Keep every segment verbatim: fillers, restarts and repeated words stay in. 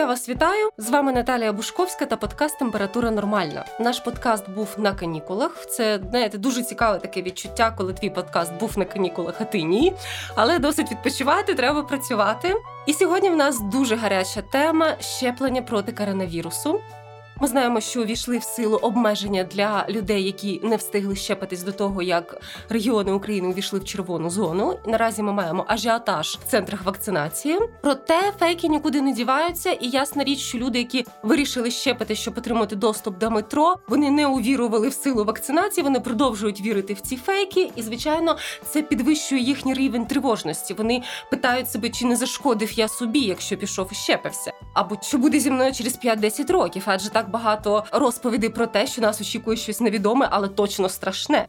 Я вас вітаю! З вами Наталія Бушковська та подкаст «Температура нормальна». Наш подкаст був на канікулах. Це, знаєте, дуже цікаве таке відчуття, коли твій подкаст був на канікулах, а ти ні. Але досить відпочивати, треба працювати. І сьогодні в нас дуже гаряча тема – щеплення проти коронавірусу. Ми знаємо, що увійшли в силу обмеження для людей, які не встигли щепитись до того, як регіони України увійшли в червону зону. Наразі ми маємо ажіотаж в центрах вакцинації. Проте фейки нікуди не діваються, і ясна річ, що люди, які вирішили щепити, щоб отримати доступ до метро, вони не увірували в силу вакцинації, вони продовжують вірити в ці фейки, і, звичайно, це підвищує їхній рівень тривожності. Вони питають себе, чи не зашкодив я собі, якщо пішов і щепився, або що буде зі мною через п'ять-десять років, адже так багато розповідей про те, що нас очікує щось невідоме, але точно страшне.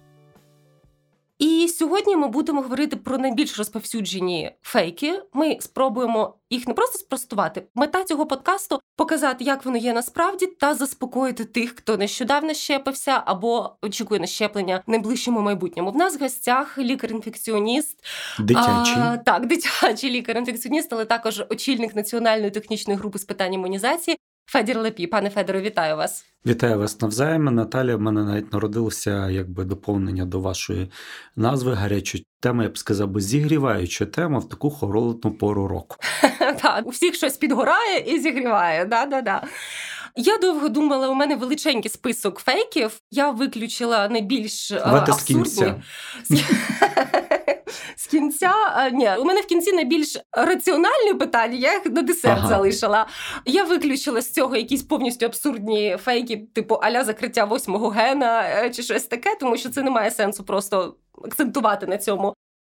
І сьогодні ми будемо говорити про найбільш розповсюджені фейки. Ми спробуємо їх не просто спростувати. Мета цього подкасту – показати, як воно є насправді, та заспокоїти тих, хто нещодавно щепився або очікує на щеплення в найближчому майбутньому. В нас в гостях лікар-інфекціоніст. Дитячий. А, так, дитячий лікар-інфекціоніст, але також очільник Національної технічної групи з питань імунізації Федір Лапій. Пане Федоре, вітаю вас. Вітаю вас навзаєм. Наталія, в мене навіть народилося якби доповнення до вашої назви. Гаряча тема, я б сказав, би зігріваюча тема в таку холодну пору року. Так, у всіх щось підгорає і зігріває. Да-да-да. Я довго думала, у мене величенький список фейків. Я виключила найбільш абсурдні. З кінця, ні, у мене в кінці найбільш раціональні питання, я їх на десерт ага. залишила. Я виключила з цього якісь повністю абсурдні фейки, типу а-ля закриття восьмого гена чи щось таке, тому що це не має сенсу просто акцентувати на цьому.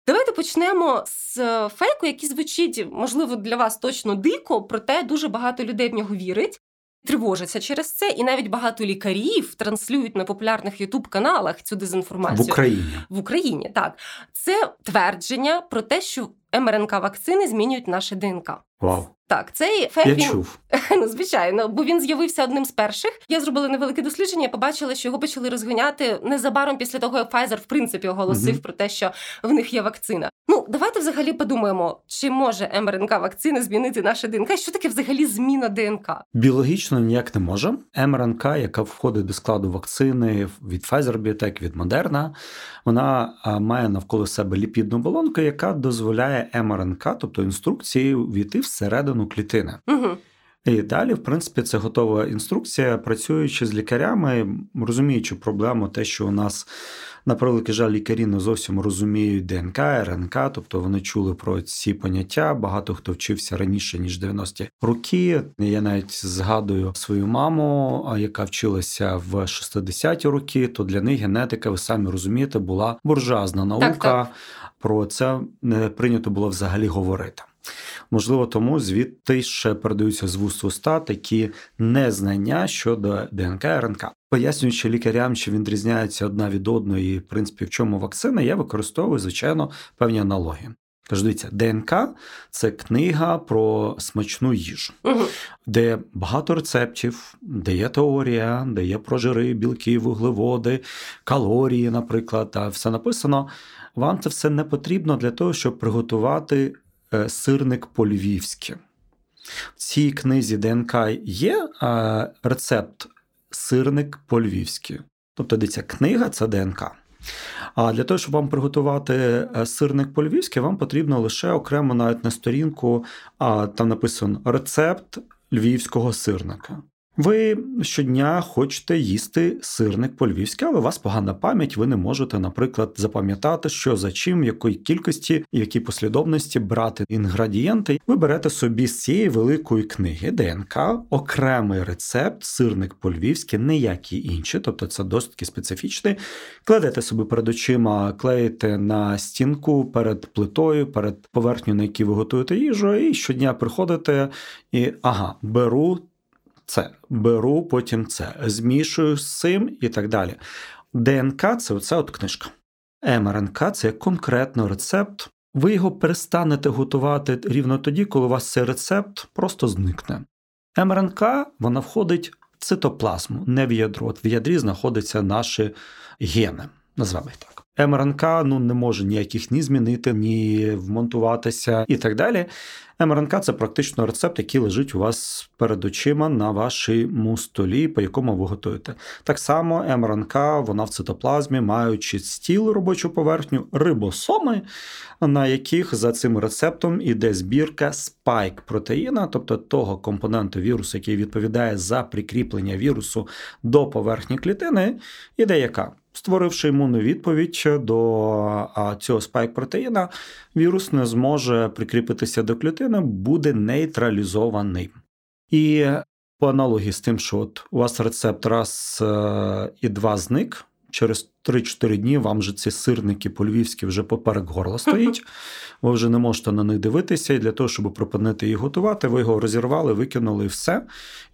Давайте почнемо з фейку, який звучить, можливо, для вас точно дико, проте дуже багато людей в нього вірить, тривожаться через це, і навіть багато лікарів транслюють на популярних ютуб-каналах цю дезінформацію. В Україні. В Україні, так. Це твердження про те, що ем ер ен ка-вакцини змінюють наше де ен ка. Вау. Так, цей фейк... Я він... чув. Ну, звичайно, бо він з'явився одним з перших. Я зробила невелике дослідження, побачила, що його почали розганяти незабаром після того, як Pfizer, в принципі, оголосив mm-hmm. про те, що в них є вакцина. Ну, давайте взагалі подумаємо, чи може ем ер ен ка-вакцини змінити наше де ен ка? Що таке взагалі зміна де ен ка? Біологічно ніяк не може. ем ер ен ка, яка входить до складу вакцини від Pfizer-BioNTech, від Модерна, вона має навколо себе ліпідну оболонку, яка дозволяє ем ер ен ка, тобто інструкції, війти всередину клітини. Угу. І далі, в принципі, це готова інструкція, працюючи з лікарями, розуміючи проблему те, що у нас, на превеликий жаль, лікарі не зовсім розуміють де ен ка, ер ен ка, тобто вони чули про ці поняття, багато хто вчився раніше, ніж дев'яності роки. Я навіть згадую свою маму, яка вчилася в шістдесяті роки, то для них генетика, ви самі розумієте, була буржуазна наука, так, так. Про це не прийнято було взагалі говорити. Можливо, тому звідти ще передаються з вуст в уста такі незнання щодо де ен ка, ер ен ка. Пояснюючи лікарям, що відрізняється одна від одної, в принципі, в чому вакцина, я використовую, звичайно, певні аналогії. Тож, дивіться, де ен ка – це книга про смачну їжу, угу. де багато рецептів, де є теорія, де є про жири, білки, вуглеводи, калорії, наприклад, та все написано. Вам це все не потрібно для того, щоб приготувати сирник по-львівськи. В цій книзі де ен ка є е, рецепт сирник по-львівськи. Тобто, де ця книга – це де ен ка. А для того, щоб вам приготувати сирник по-львівськи, вам потрібно лише окремо навіть на сторінку, а там написано «Рецепт львівського сирника». Ви щодня хочете їсти сирник по-львівськи, але у вас погана пам'ять, ви не можете, наприклад, запам'ятати, що за чим, якої кількості і в якій послідовності брати інгредієнти. Ви берете собі з цієї великої книги де ен ка окремий рецепт, сирник по-львівськи, ніякі інші, тобто це досить специфічний. Кладете собі перед очима, клеїте на стінку перед плитою, перед поверхню, на якій ви готуєте їжу, і щодня приходите і ага, беру це, беру потім це, змішую з цим і так далі. де ен ка – це оця от книжка. ем ер ен ка – це конкретний рецепт. Ви його перестанете готувати рівно тоді, коли у вас цей рецепт просто зникне. ем ер ен ка, вона входить в цитоплазму, не в ядро. В ядрі знаходяться наші гени. назвемо їх так. МРНК ну, не може ніяких ні змінити, ні вмонтуватися і так далі. МРНК – це практично рецепт, який лежить у вас перед очима на вашому столі, по якому ви готуєте. Так само МРНК, вона в цитоплазмі, маючи стіл робочу поверхню, рибосоми, на яких за цим рецептом іде збірка спайк протеїна, тобто того компоненту вірусу, який відповідає за прикріплення вірусу до поверхні клітини, іде яка? Створивши імунну відповідь до цього спайк-протеїна, вірус не зможе прикріпитися до клітини, буде нейтралізований. І по аналогії з тим, що от у вас рецепт раз і два зник, через три-чотири дні вам же ці сирники по-львівськи вже поперек горла стоїть, ви вже не можете на них дивитися, і для того, щоб припинити їх готувати, ви його розірвали, викинули і все.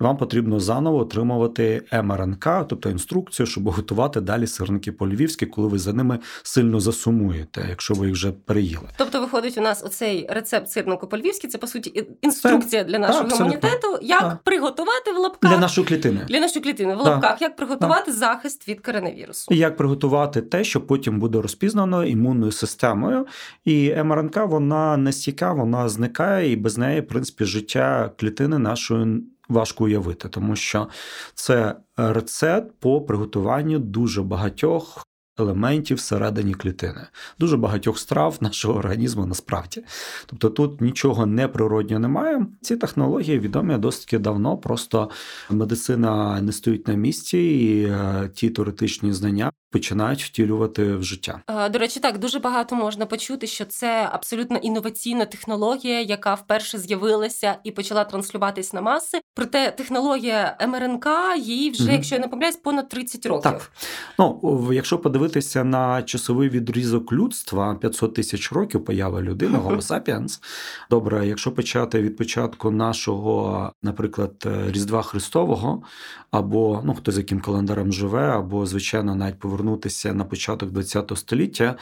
І вам потрібно заново отримувати МРНК, тобто інструкцію, щоб готувати далі сирники по-львівськи, коли ви за ними сильно засумуєте, якщо ви їх вже переїли. Тобто, виходить, у нас оцей рецепт сирнику по-львівськи, це, по суті, інструкція так, для нашого так, імунітету, як так. приготувати в лапках... Для нашої клітини. Для нашої клітини, в так. лапках, як приготувати так. захист від коронавірусу. Як готувати те, що потім буде розпізнано імунною системою. І МРНК, вона не стійка, вона зникає, і без неї, в принципі, життя клітини нашої важко уявити, тому що це рецепт по приготуванню дуже багатьох елементів всередині клітини. Дуже багатьох страв нашого організму насправді. Тобто тут нічого неприроднього немає. Ці технології відомі досить давно, просто медицина не стоїть на місці, і ті теоретичні знання починають втілювати в життя. До речі, так, дуже багато можна почути, що це абсолютно інноваційна технологія, яка вперше з'явилася і почала транслюватись на маси. Проте технологія МРНК, їй вже, mm-hmm. якщо я не помиляюсь, понад тридцять років. Так. Ну, якщо подивитися на часовий відрізок людства, п'ятсот тисяч років появи людини, Homo sapiens. Добре, якщо почати від початку нашого, наприклад, Різдва Христового, або, ну, хто за яким календарем живе, або, звичайно, навіть повернувся вернутися на початок двадцятого століття,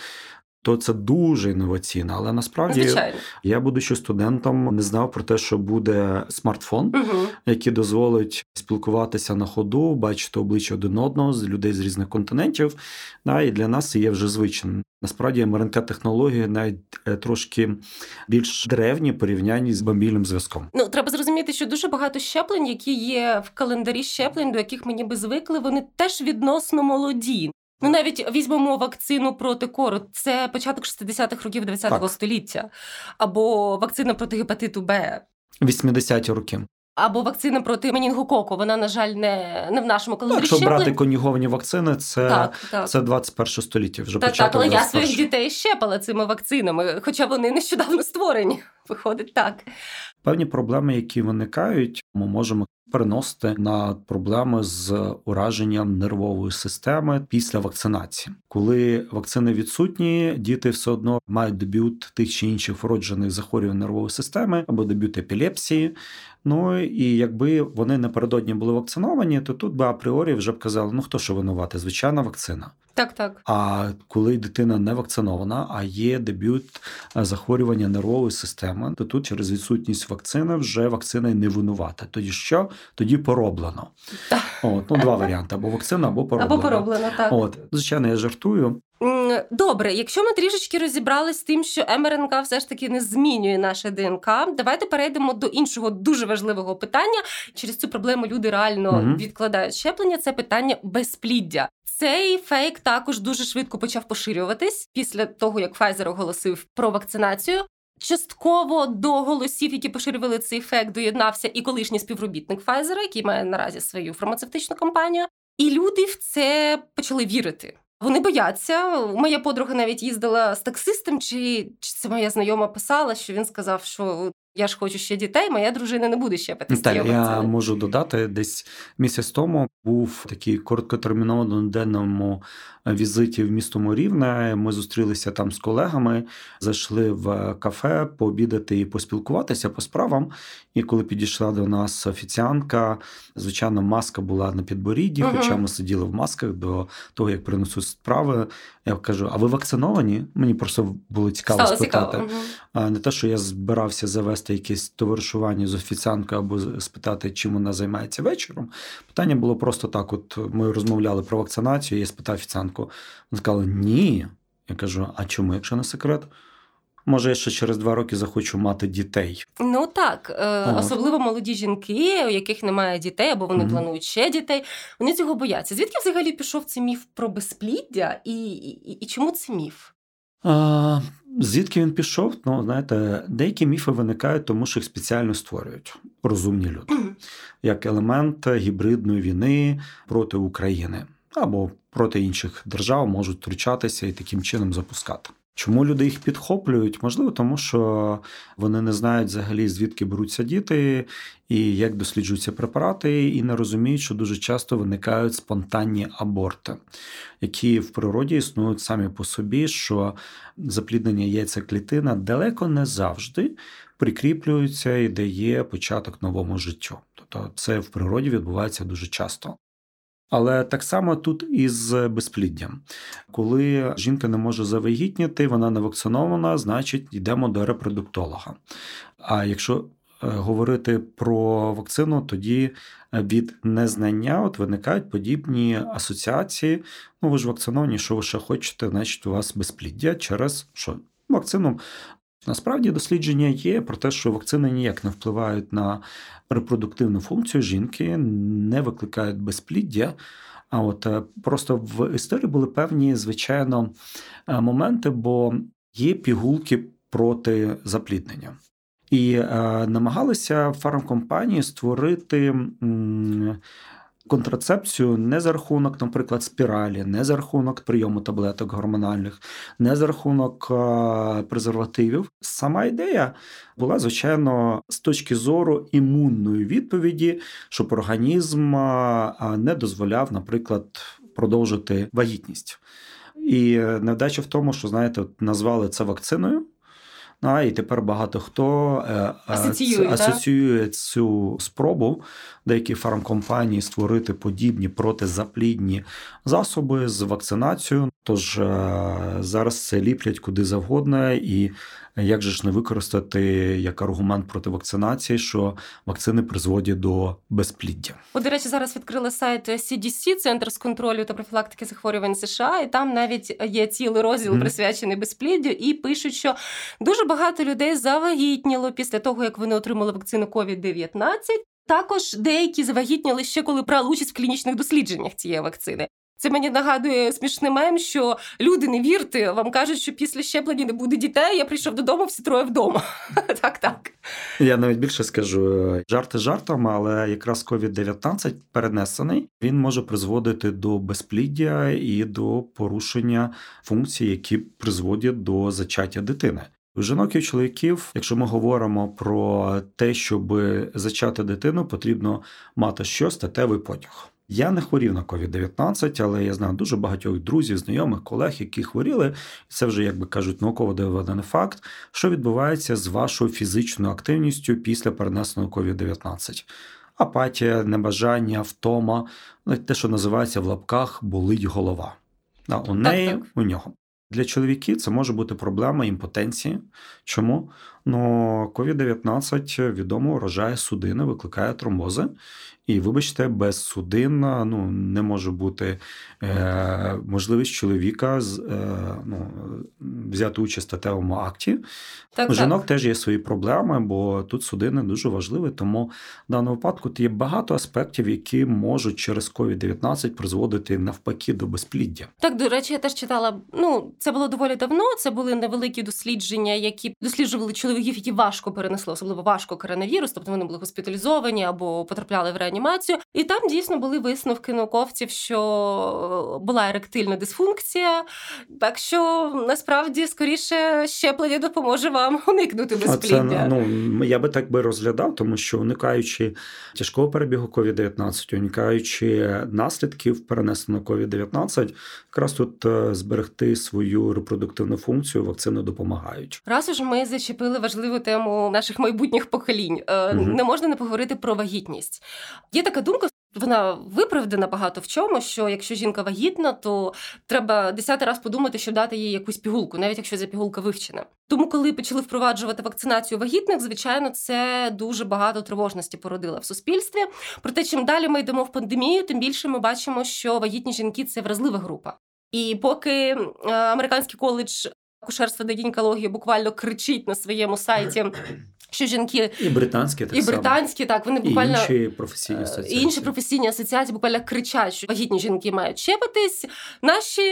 то це дуже інноваційно. Але насправді, звичайно, я, будучи студентом, не знав про те, що буде смартфон, угу. який дозволить спілкуватися на ходу, бачити обличчя один одного, з людей з різних континентів. Да, і для нас є вже звичним. Насправді, МРНК-технології навіть трошки більш древні в порівнянні з мобільним зв'язком. Ну, треба зрозуміти, що дуже багато щеплень, які є в календарі щеплень, до яких ми ніби звикли, вони теж відносно молоді. Ну, навіть візьмемо вакцину проти кору. Це початок шістдесятих років двадцятого століття. Або вакцина проти гепатиту Б. вісімдесяті роки. Або вакцина проти менінгококу. Вона, на жаль, не, не в нашому календарі щеплень. Якщо брати конюговані вакцини, це, так, так. це двадцять перше століття. Вже так, початок так, але я своїх дітей щепила цими вакцинами, хоча вони нещодавно створені. Виходить так. Певні проблеми, які виникають, ми можемо переносити на проблеми з ураженням нервової системи після вакцинації. Коли вакцини відсутні, діти все одно мають дебют тих чи інших вроджених захворювань нервової системи або дебют епілепсії. Ну і якби вони напередодні були вакциновані, то тут би апріорі вже б казали, ну хто що винувати, звичайна вакцина. Так, так. А коли дитина не вакцинована, а є дебют захворювання нервової системи, то тут через відсутність вакцини вже вакцина й не винувата. Тоді що? Тоді пороблено. От, ну, два варіанти. Або вакцина, або пороблено. Або пороблено, так. От, звичайно, я жартую. Добре, якщо ми трішечки розібрались з тим, що МРНК все ж таки не змінює наше ДНК, давайте перейдемо до іншого дуже важливого питання. Через цю проблему люди реально mm-hmm. відкладають щеплення. Це питання безпліддя. Цей фейк також дуже швидко почав поширюватись після того, як Pfizer оголосив про вакцинацію. Частково до голосів, які поширювали цей фейк, доєднався і колишній співробітник Pfizer, який має наразі свою фармацевтичну компанію. І люди в це почали вірити. Вони бояться. Моя подруга навіть їздила з таксистом, чи, чи це моя знайома писала, що він сказав, що я ж хочу ще дітей, моя дружина не буде щепитися. Так, я можу додати, десь місяць тому був такий короткотерміновому денному візиті в місто Рівне. Ми зустрілися там з колегами, зайшли в кафе пообідати і поспілкуватися по справам. І коли підійшла до нас офіціантка, звичайно, маска була на підборідді, угу. хоча ми сиділи в масках до того, як принесуть справи. Я кажу, а ви вакциновані? Мені просто було цікаво Стало спитати. Цікаво. Угу. Не те, що я збирався завести якесь товаришування з офіціанткою або спитати, чим вона займається вечором. Питання було просто просто так, от ми розмовляли про вакцинацію, я спитав офіціантку. Вона сказала, ні. Я кажу, а чому, якщо не секрет? Може, я ще через два роки захочу мати дітей. Ну так, О. особливо молоді жінки, у яких немає дітей, або вони mm-hmm. планують ще дітей, вони цього бояться. Звідки взагалі пішов цей міф про безпліддя і, і, і чому це міф? А, звідки він пішов? Ну, знаєте, деякі міфи виникають, тому що їх спеціально створюють розумні люди. Mm-hmm. Як елемент гібридної війни проти України або проти інших держав можуть втручатися і таким чином запускати. Чому люди їх підхоплюють? Можливо, тому що вони не знають взагалі, звідки беруться діти, і як досліджуються препарати, і не розуміють, що дуже часто виникають спонтанні аборти, які в природі існують самі по собі, що запліднення яйцеклітина далеко не завжди прикріплюється і дає початок новому життю. Тобто це в природі відбувається дуже часто. Але так само тут і з безпліддям. Коли жінка не може завагітніти, вона не вакцинована, значить йдемо до репродуктолога. А якщо говорити про вакцину, тоді від незнання от виникають подібні асоціації. Ну, ви ж вакциновані, що ви ще хочете, значить у вас безпліддя через що? Вакцину. Насправді дослідження є про те, що вакцини ніяк не впливають на репродуктивну функцію жінки, не викликають безпліддя. А от просто в історії були певні, звичайно, моменти, бо є пігулки проти запліднення. І е, намагалися фармкомпанії створити М- контрацепцію не за рахунок, наприклад, спіралі, не за рахунок прийому таблеток гормональних, не за рахунок презервативів. Сама ідея була, звичайно, з точки зору імунної відповіді, щоб організм не дозволяв, наприклад, продовжити вагітність. І невдача в тому, що, знаєте, назвали це вакциною, а, і тепер багато хто асоціює, асоціює цю спробу деякі фармкомпанії створити подібні протизаплідні засоби з вакцинацією. Тож зараз це ліплять куди завгодно, і як же ж не використати як аргумент проти вакцинації, що вакцини призводять до безпліддя. О, до речі, зараз відкрили сайт Сі Ді Сі, Центр з контролю та профілактики захворювань США, і там навіть є цілий розділ mm. присвячений безпліддю, і пишуть, що дуже багато людей завагітніло після того, як вони отримали вакцину ковід дев'ятнадцять. Також деякі завагітніли ще коли брали участь в клінічних дослідженнях цієї вакцини. Це мені нагадує смішний мем, що люди, не вірте, вам кажуть, що після щеплення не буде дітей, я прийшов додому, всі троє вдома. Так-так. Я навіть більше скажу, жарти жартом, але якраз ковід дев'ятнадцять перенесений, він може призводити до безпліддя і до порушення функцій, які призводять до зачаття дитини. У жінок і чоловіків, якщо ми говоримо про те, щоб зачати дитину, потрібно мати щось, статевий потяг. Я не хворів на ковід дев'ятнадцять, але я знаю дуже багатьох друзів, знайомих, колег, які хворіли. Це вже, як би кажуть, науково доведений факт, що відбувається з вашою фізичною активністю після перенесеного ковід дев'ятнадцять. Апатія, небажання, втома, те, що називається в лапках «болить голова». А у неї, так, так. у нього. Для чоловіків це може бути проблема імпотенції. Чому? Ну, ковід дев'ятнадцять, відомо, рожає судини, викликає тромбози. І, вибачте, без судин ну, не може бути е, можливість чоловіка з, е, ну, взяти участь в статевому акті. Так, у жінок так. теж є свої проблеми, бо тут судини дуже важливі, тому в даному випадку є багато аспектів, які можуть через ковід дев'ятнадцять призводити навпаки до безпліддя. Так, до речі, я теж читала, ну, це було доволі давно, це були невеликі дослідження, які досліджували чоловіків, які важко перенесли, особливо важко коронавірус, тобто вони були госпіталізовані або потрапляли в реанімацію. І там дійсно були висновки науковців, що була еректильна дисфункція, так що насправді скоріше щеплення допоможе вам уникнути безпліддя. Це, ну, я би так би розглядав, тому що уникаючи тяжкого перебігу ковід дев'ятнадцять, уникаючи наслідків перенесеного ковід дев'ятнадцять, якраз тут зберегти свою репродуктивну функцію вакцини допомагають. Раз уж ми зачепили важливу тему наших майбутніх поколінь, угу. не можна не поговорити про вагітність. Є така думка, вона виправдана багато в чому, що якщо жінка вагітна, то треба десятий раз подумати, що дати їй якусь пігулку, навіть якщо ця пігулка вивчена. Тому, коли почали впроваджувати вакцинацію вагітних, звичайно, це дуже багато тривожності породило в суспільстві. Проте, чим далі ми йдемо в пандемію, тим більше ми бачимо, що вагітні жінки – це вразлива група. І поки американський коледж акушерства та гінекології буквально кричить на своєму сайті, що жінки і британські так і британські, само. Так вони буквально і інші професійні асоціації. Інші професійні асоціації буквально кричать, що вагітні жінки мають щепитись. Наші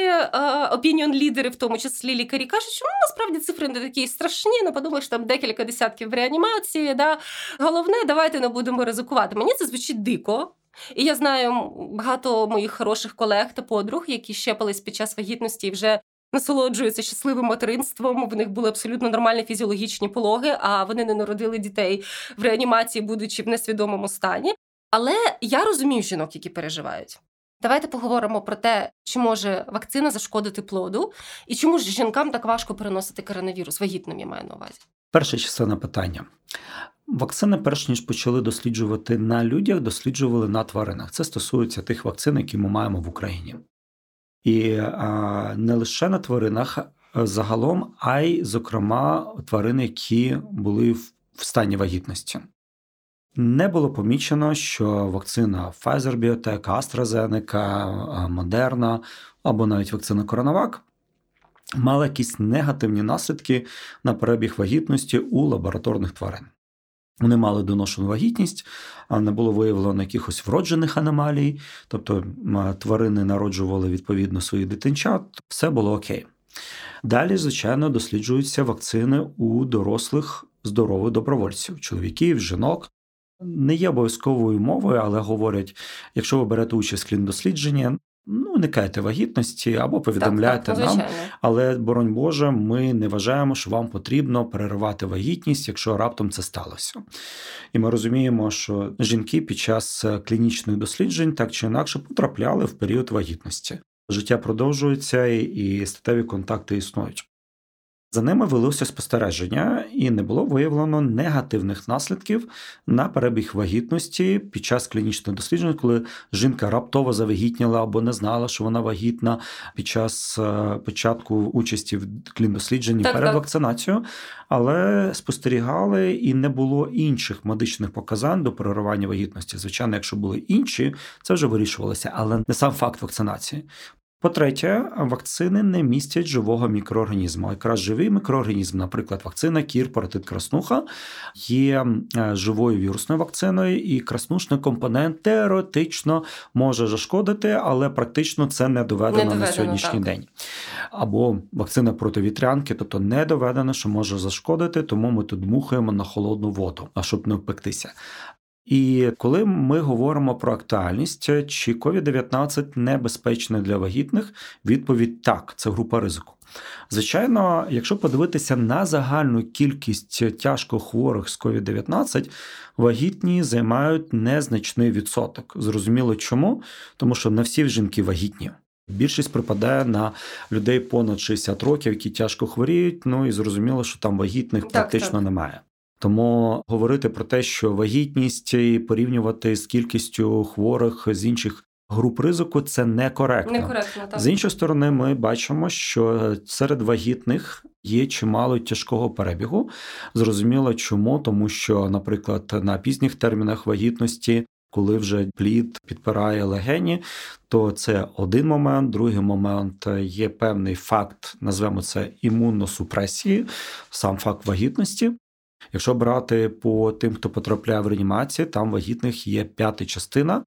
опініон-лідери, в тому числі лікарі, кажуть, що ну насправді цифри не такі страшні. Ну подумаєш, там декілька десятків в реанімації. Да, головне, давайте не будемо ризикувати. Мені це звучить дико. І я знаю багато моїх хороших колег та подруг, які щепились під час вагітності і вже насолоджуються щасливим материнством, в них були абсолютно нормальні фізіологічні пологи, а вони не народили дітей в реанімації, будучи в несвідомому стані. Але я розумію жінок, які переживають. Давайте поговоримо про те, чи може вакцина зашкодити плоду, і чому ж жінкам так важко переносити коронавірус, вагітним я маю на увазі. Перша частина питання. Вакцини, перш ніж почали досліджувати на людях, досліджували на тваринах. Це стосується тих вакцин, які ми маємо в Україні. І а, не лише на тваринах загалом, а й, зокрема, тварини, які були в стані вагітності. Не було помічено, що вакцина Pfizer-BioNTech, AstraZeneca, Модерна або навіть вакцина CoronaVac мала якісь негативні наслідки на перебіг вагітності у лабораторних тварин. Вони мали доношену вагітність, а не було виявлено якихось вроджених аномалій, тобто тварини народжували відповідно своїх дитинчат, все було окей. Далі, звичайно, досліджуються вакцини у дорослих здорових добровольців, чоловіків, жінок. Не є обов'язковою мовою, але говорять, якщо ви берете участь в кліндослідженні, ну, уникайте вагітності або повідомляйте так, так, нам, але, боронь Боже, ми не вважаємо, що вам потрібно переривати вагітність, якщо раптом це сталося. І ми розуміємо, що жінки під час клінічних досліджень так чи інакше потрапляли в період вагітності. Життя продовжується і статеві контакти існують. За ними велося спостереження і не було виявлено негативних наслідків на перебіг вагітності під час клінічного дослідження, коли жінка раптово завагітніла або не знала, що вона вагітна під час початку участі в кліндослідженні так, перед так. вакцинацією, але спостерігали і не було інших медичних показань до переривання вагітності. Звичайно, якщо були інші, це вже вирішувалося, але не сам факт вакцинації. По-третє, вакцини не містять живого мікроорганізму. Якраз живий мікроорганізм, наприклад, вакцина кір, паротит, краснуха, є живою вірусною вакциною, і краснушний компонент теоретично може зашкодити, але практично це не доведено, не доведено на сьогоднішній так. день. Або вакцина проти вітрянки, тобто не доведено, що може зашкодити, тому ми тут дмухаємо на холодну воду, щоб не впектися. І коли ми говоримо про актуальність, чи ковід дев'ятнадцять небезпечна для вагітних, відповідь так, це група ризику. Звичайно, якщо подивитися на загальну кількість тяжко хворих з ковід дев'ятнадцять, вагітні займають незначний відсоток. Зрозуміло чому? Тому що не всі жінки вагітні. Більшість припадає на людей понад шістдесят років, які тяжко хворіють, ну і зрозуміло, що там вагітних так, практично так. немає. Тому говорити про те, що вагітність і порівнювати з кількістю хворих з інших груп ризику – це некоректно. Некоректно, так. З іншої сторони, ми бачимо, що серед вагітних є чимало тяжкого перебігу. Зрозуміло, чому? Тому що, наприклад, на пізніх термінах вагітності, коли вже плід підпирає легені, то це один момент. Другий момент – є певний факт, назвемо це імуносупресії, сам факт вагітності. Якщо брати по тим, хто потрапляє в реанімацію, там вагітних є п'ята частина.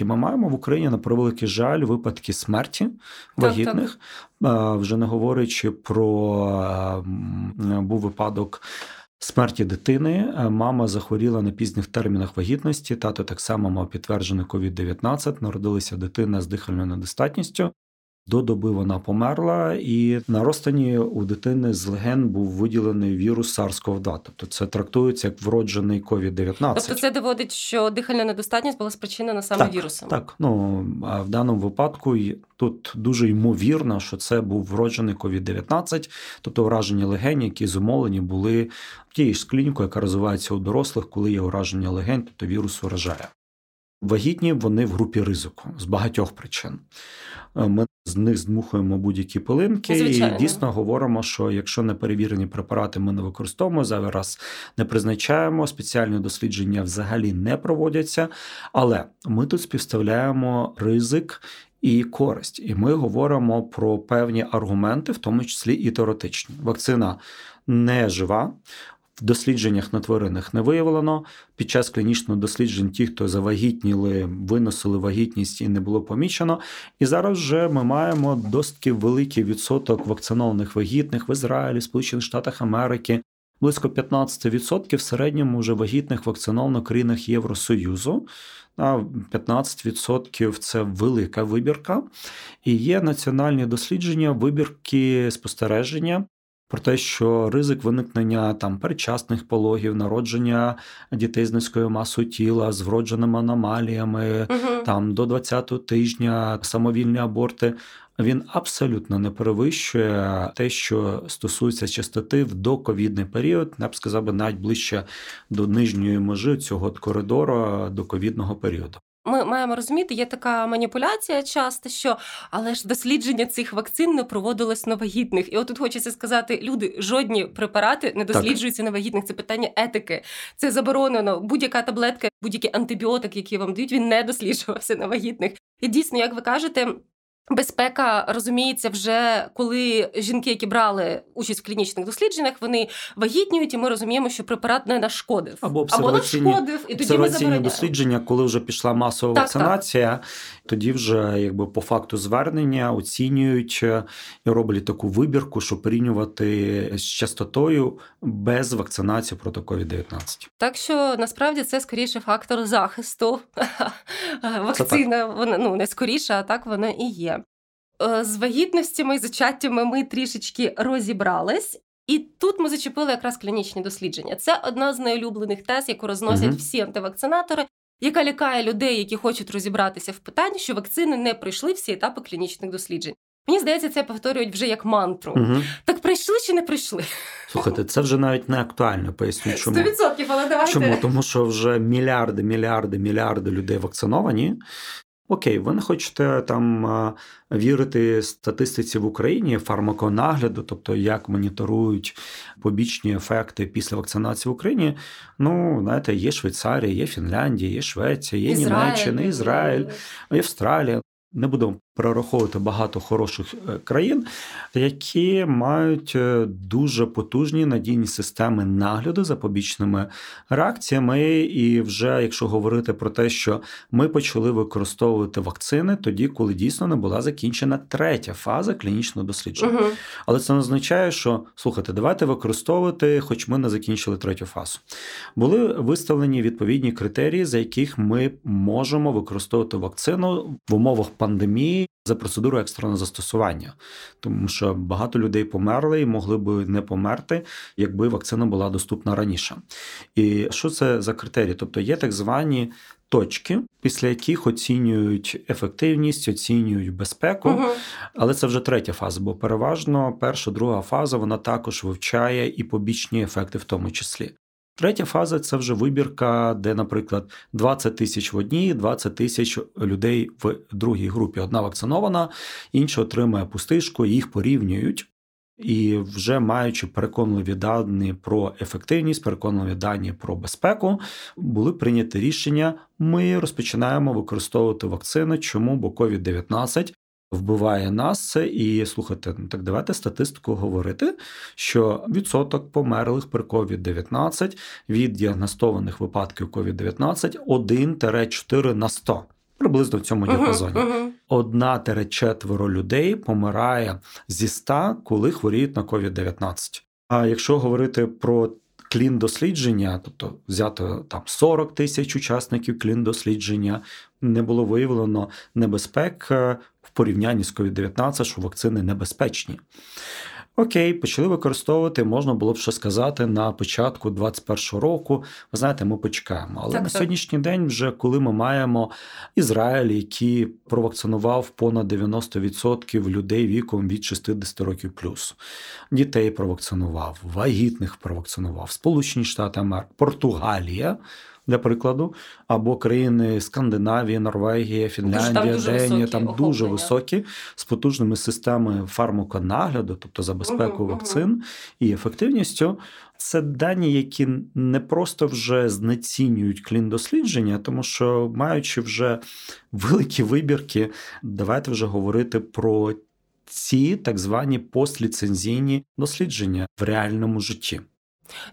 І ми маємо в Україні, на превеликий жаль, випадки смерті вагітних. Так, так. Вже не говорячи про був випадок смерті дитини. Мама захворіла на пізніх термінах вагітності, тато так само мав підтверджений ковід дев'ятнадцять, народилася дитина з дихальною недостатністю. До доби вона померла, і на розтині у дитини з леген був виділений вірус сарс ков два. Тобто це трактується як вроджений ковід дев'ятнадцять. Тобто це доводить, що дихальна недостатність була спричинена саме так, вірусом? Так, ну в даному випадку тут дуже ймовірно, що це був вроджений ковід дев'ятнадцять, тобто ураження легень, які зумовлені були тією ж клінікою, яка розвивається у дорослих, коли є ураження легень, тобто вірус уражає. Вагітні вони в групі ризику з багатьох причин. Ми з них здмухуємо будь-які пилинки. Звичайно. І дійсно говоримо, що якщо неперевірені препарати ми не використовуємо, зайвий раз не призначаємо, спеціальні дослідження взагалі не проводяться. Але ми тут співставляємо ризик і користь. І ми говоримо про певні аргументи, в тому числі і теоретичні. Вакцина не жива. В дослідженнях на тваринах не виявлено. Під час клінічного досліджень ті, хто завагітніли, виносили вагітність і не було помічено. І зараз вже ми маємо досить великий відсоток вакцинованих вагітних в Ізраїлі, Сполучених Штатах Америки. Близько п'ятнадцять відсотків в середньому вже вагітних вакциновано в країнах Євросоюзу. А п'ятнадцять відсотків – це велика вибірка. І є національні дослідження, вибірки спостереження про те, що ризик виникнення там передчасних пологів, народження дітей з низькою масою тіла, з вродженими аномаліями, угу. там до двадцятого тижня, самовільні аборти, він абсолютно не перевищує те, що стосується частоти в доковідний період, я б сказав би, навіть ближче до нижньої межі цього коридору доковідного періоду. Ми маємо розуміти, є така маніпуляція часто, що але ж дослідження цих вакцин не проводилось на вагітних. І от тут хочеться сказати, люди, жодні препарати не досліджуються так. на вагітних. Це питання етики. Це заборонено. Будь-яка таблетка, будь-який антибіотик, який вам дають, він не досліджувався на вагітних. І дійсно, як ви кажете, безпека розуміється вже, коли жінки, які брали участь в клінічних дослідженнях, вони вагітніють, і ми розуміємо, що препарат не нашкодив. Або обсерваційні, або нашкодив, і тоді ми забороняємо. Дослідження, коли вже пішла масова так, вакцинація, так. тоді вже якби по факту звернення оцінюють і роблять таку вибірку, щоб порівнювати з частотою без вакцинації проти ковід дев'ятнадцять. Так що, насправді, це скоріше фактор захисту. Вакцина, вона, ну, не скоріше, а так вона і є. З вагітностями і зачаттями ми трішечки розібрались. І тут ми зачепили якраз клінічні дослідження. Це одна з найулюблених тез, яку розносять угу. всі антивакцинатори, яка лякає людей, які хочуть розібратися в питанні, що вакцини не пройшли всі етапи клінічних досліджень. Мені здається, це повторюють вже як мантру. Угу. Так пройшли чи не пройшли? Слухайте, це вже навіть не актуально, поясню, чому. сто відсотків, але давайте. Чому? Тому що вже мільярди, мільярди, мільярди людей вакциновані. Окей, ви не хочете там вірити статистиці в Україні, фармаконагляду, тобто як моніторують побічні ефекти після вакцинації в Україні. Ну, знаєте, є Швейцарія, є Фінляндія, є Швеція, є Ізраїль. Німеччина, Ізраїль, є Австралія. Не будемо перераховувати багато хороших країн, які мають дуже потужні надійні системи нагляду за побічними реакціями. І вже, якщо говорити про те, що ми почали використовувати вакцини тоді, коли дійсно не була закінчена третя фаза клінічного дослідження. Угу. Але це не означає, що, слухайте, давайте використовувати, хоч ми не закінчили третю фазу. Були виставлені відповідні критерії, за яких ми можемо використовувати вакцину в умовах пандемії за процедуру екстреного застосування. Тому що багато людей померли і могли б не померти, якби вакцина була доступна раніше. І що це за критерії? Тобто є так звані точки, після яких оцінюють ефективність, оцінюють безпеку. Угу. Але це вже третя фаза, бо переважно перша, друга фаза, вона також вивчає і побічні ефекти в тому числі. Третя фаза – це вже вибірка, де, наприклад, двадцять тисяч в одній, двадцять тисяч людей в другій групі. Одна вакцинована, інша отримає пустишку, їх порівнюють. І вже маючи переконливі дані про ефективність, переконливі дані про безпеку, були прийняті рішення, ми розпочинаємо використовувати вакцину. Чому? Бо ковід дев'ятнадцять вбиває нас, і, слухайте, ну так давайте статистику говорити, що відсоток померлих при ковід дев'ятнадцять від діагностованих випадків ковід дев'ятнадцять один-чотири на сто. Приблизно в цьому діапазоні. Uh-huh, uh-huh. одна-четверо людей помирає зі ста, коли хворіють на ковід дев'ятнадцять. А якщо говорити про кліндослідження, тобто взято там сорок тисяч учасників кліндослідження, не було виявлено небезпек в порівнянні з ковід дев'ятнадцять, що вакцини небезпечні. Окей, почали використовувати, можна було б ще сказати, на початку двадцять першого року. Ви знаєте, ми почекаємо. Але так, на сьогоднішній так. день вже, коли ми маємо Ізраїль, який провакцинував понад дев'яносто відсотків людей віком від шістдесят років плюс. Дітей провакцинував, вагітних провакцинував, Сполучені Штати Америки, Португалія. для прикладу, або країни Скандинавії, Норвегія, Фінляндія, Данія, там дуже охоплення. Високі, з потужними системами фармаконагляду, тобто за безпеку uh-huh, вакцин uh-huh. і ефективністю. Це дані, які не просто вже знецінюють клін-дослідження, тому що, маючи вже великі вибірки, давайте вже говорити про ці так звані постліцензійні дослідження в реальному житті.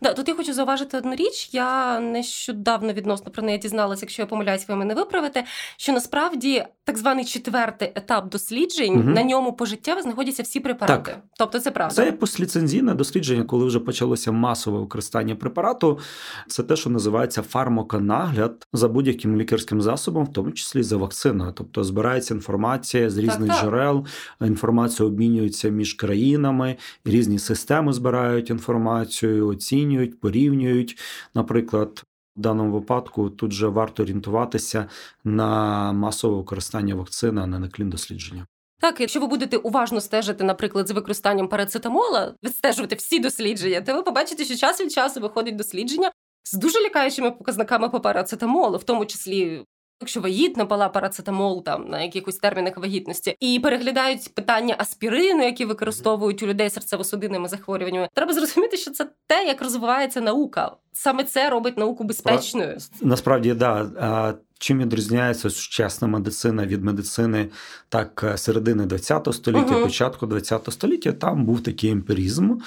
Да, тут я хочу зауважити одну річ. Я нещодавно відносно про неї дізналася, якщо я помиляюсь, ви мене виправите, що насправді так званий четвертий етап досліджень, угу. на ньому пожиттєво знаходяться всі препарати. Так. Тобто це правда. Це постліцензійне дослідження, коли вже почалося масове використання препарату. Це те, що називається фармаконагляд за будь-яким лікарським засобом, в тому числі за вакциною. Тобто збирається інформація з різних так, джерел, так. інформація обмінюється між країнами, різні системи збирають інформацію, оцінюють, порівнюють. Наприклад, в даному випадку тут же варто орієнтуватися на масове використання вакцини, а не на клін-дослідження. Так, якщо ви будете уважно стежити, наприклад, за використанням парацетамола, відстежувати всі дослідження, то ви побачите, що час від часу виходить дослідження з дуже лякаючими показниками по парацетамолу, в тому числі, якщо вагітна пала парацетамол там на якихось термінах вагітності, і переглядають питання аспірину, які використовують у людей з серцево-судинними захворюваннями. Треба зрозуміти, що це те, як розвивається наука. Саме це робить науку безпечною. Насправді, да. А чим відрізняється сучасна медицина від медицини так середини ХХ століття, угу. початку ХХ століття, там був такий емпіризм.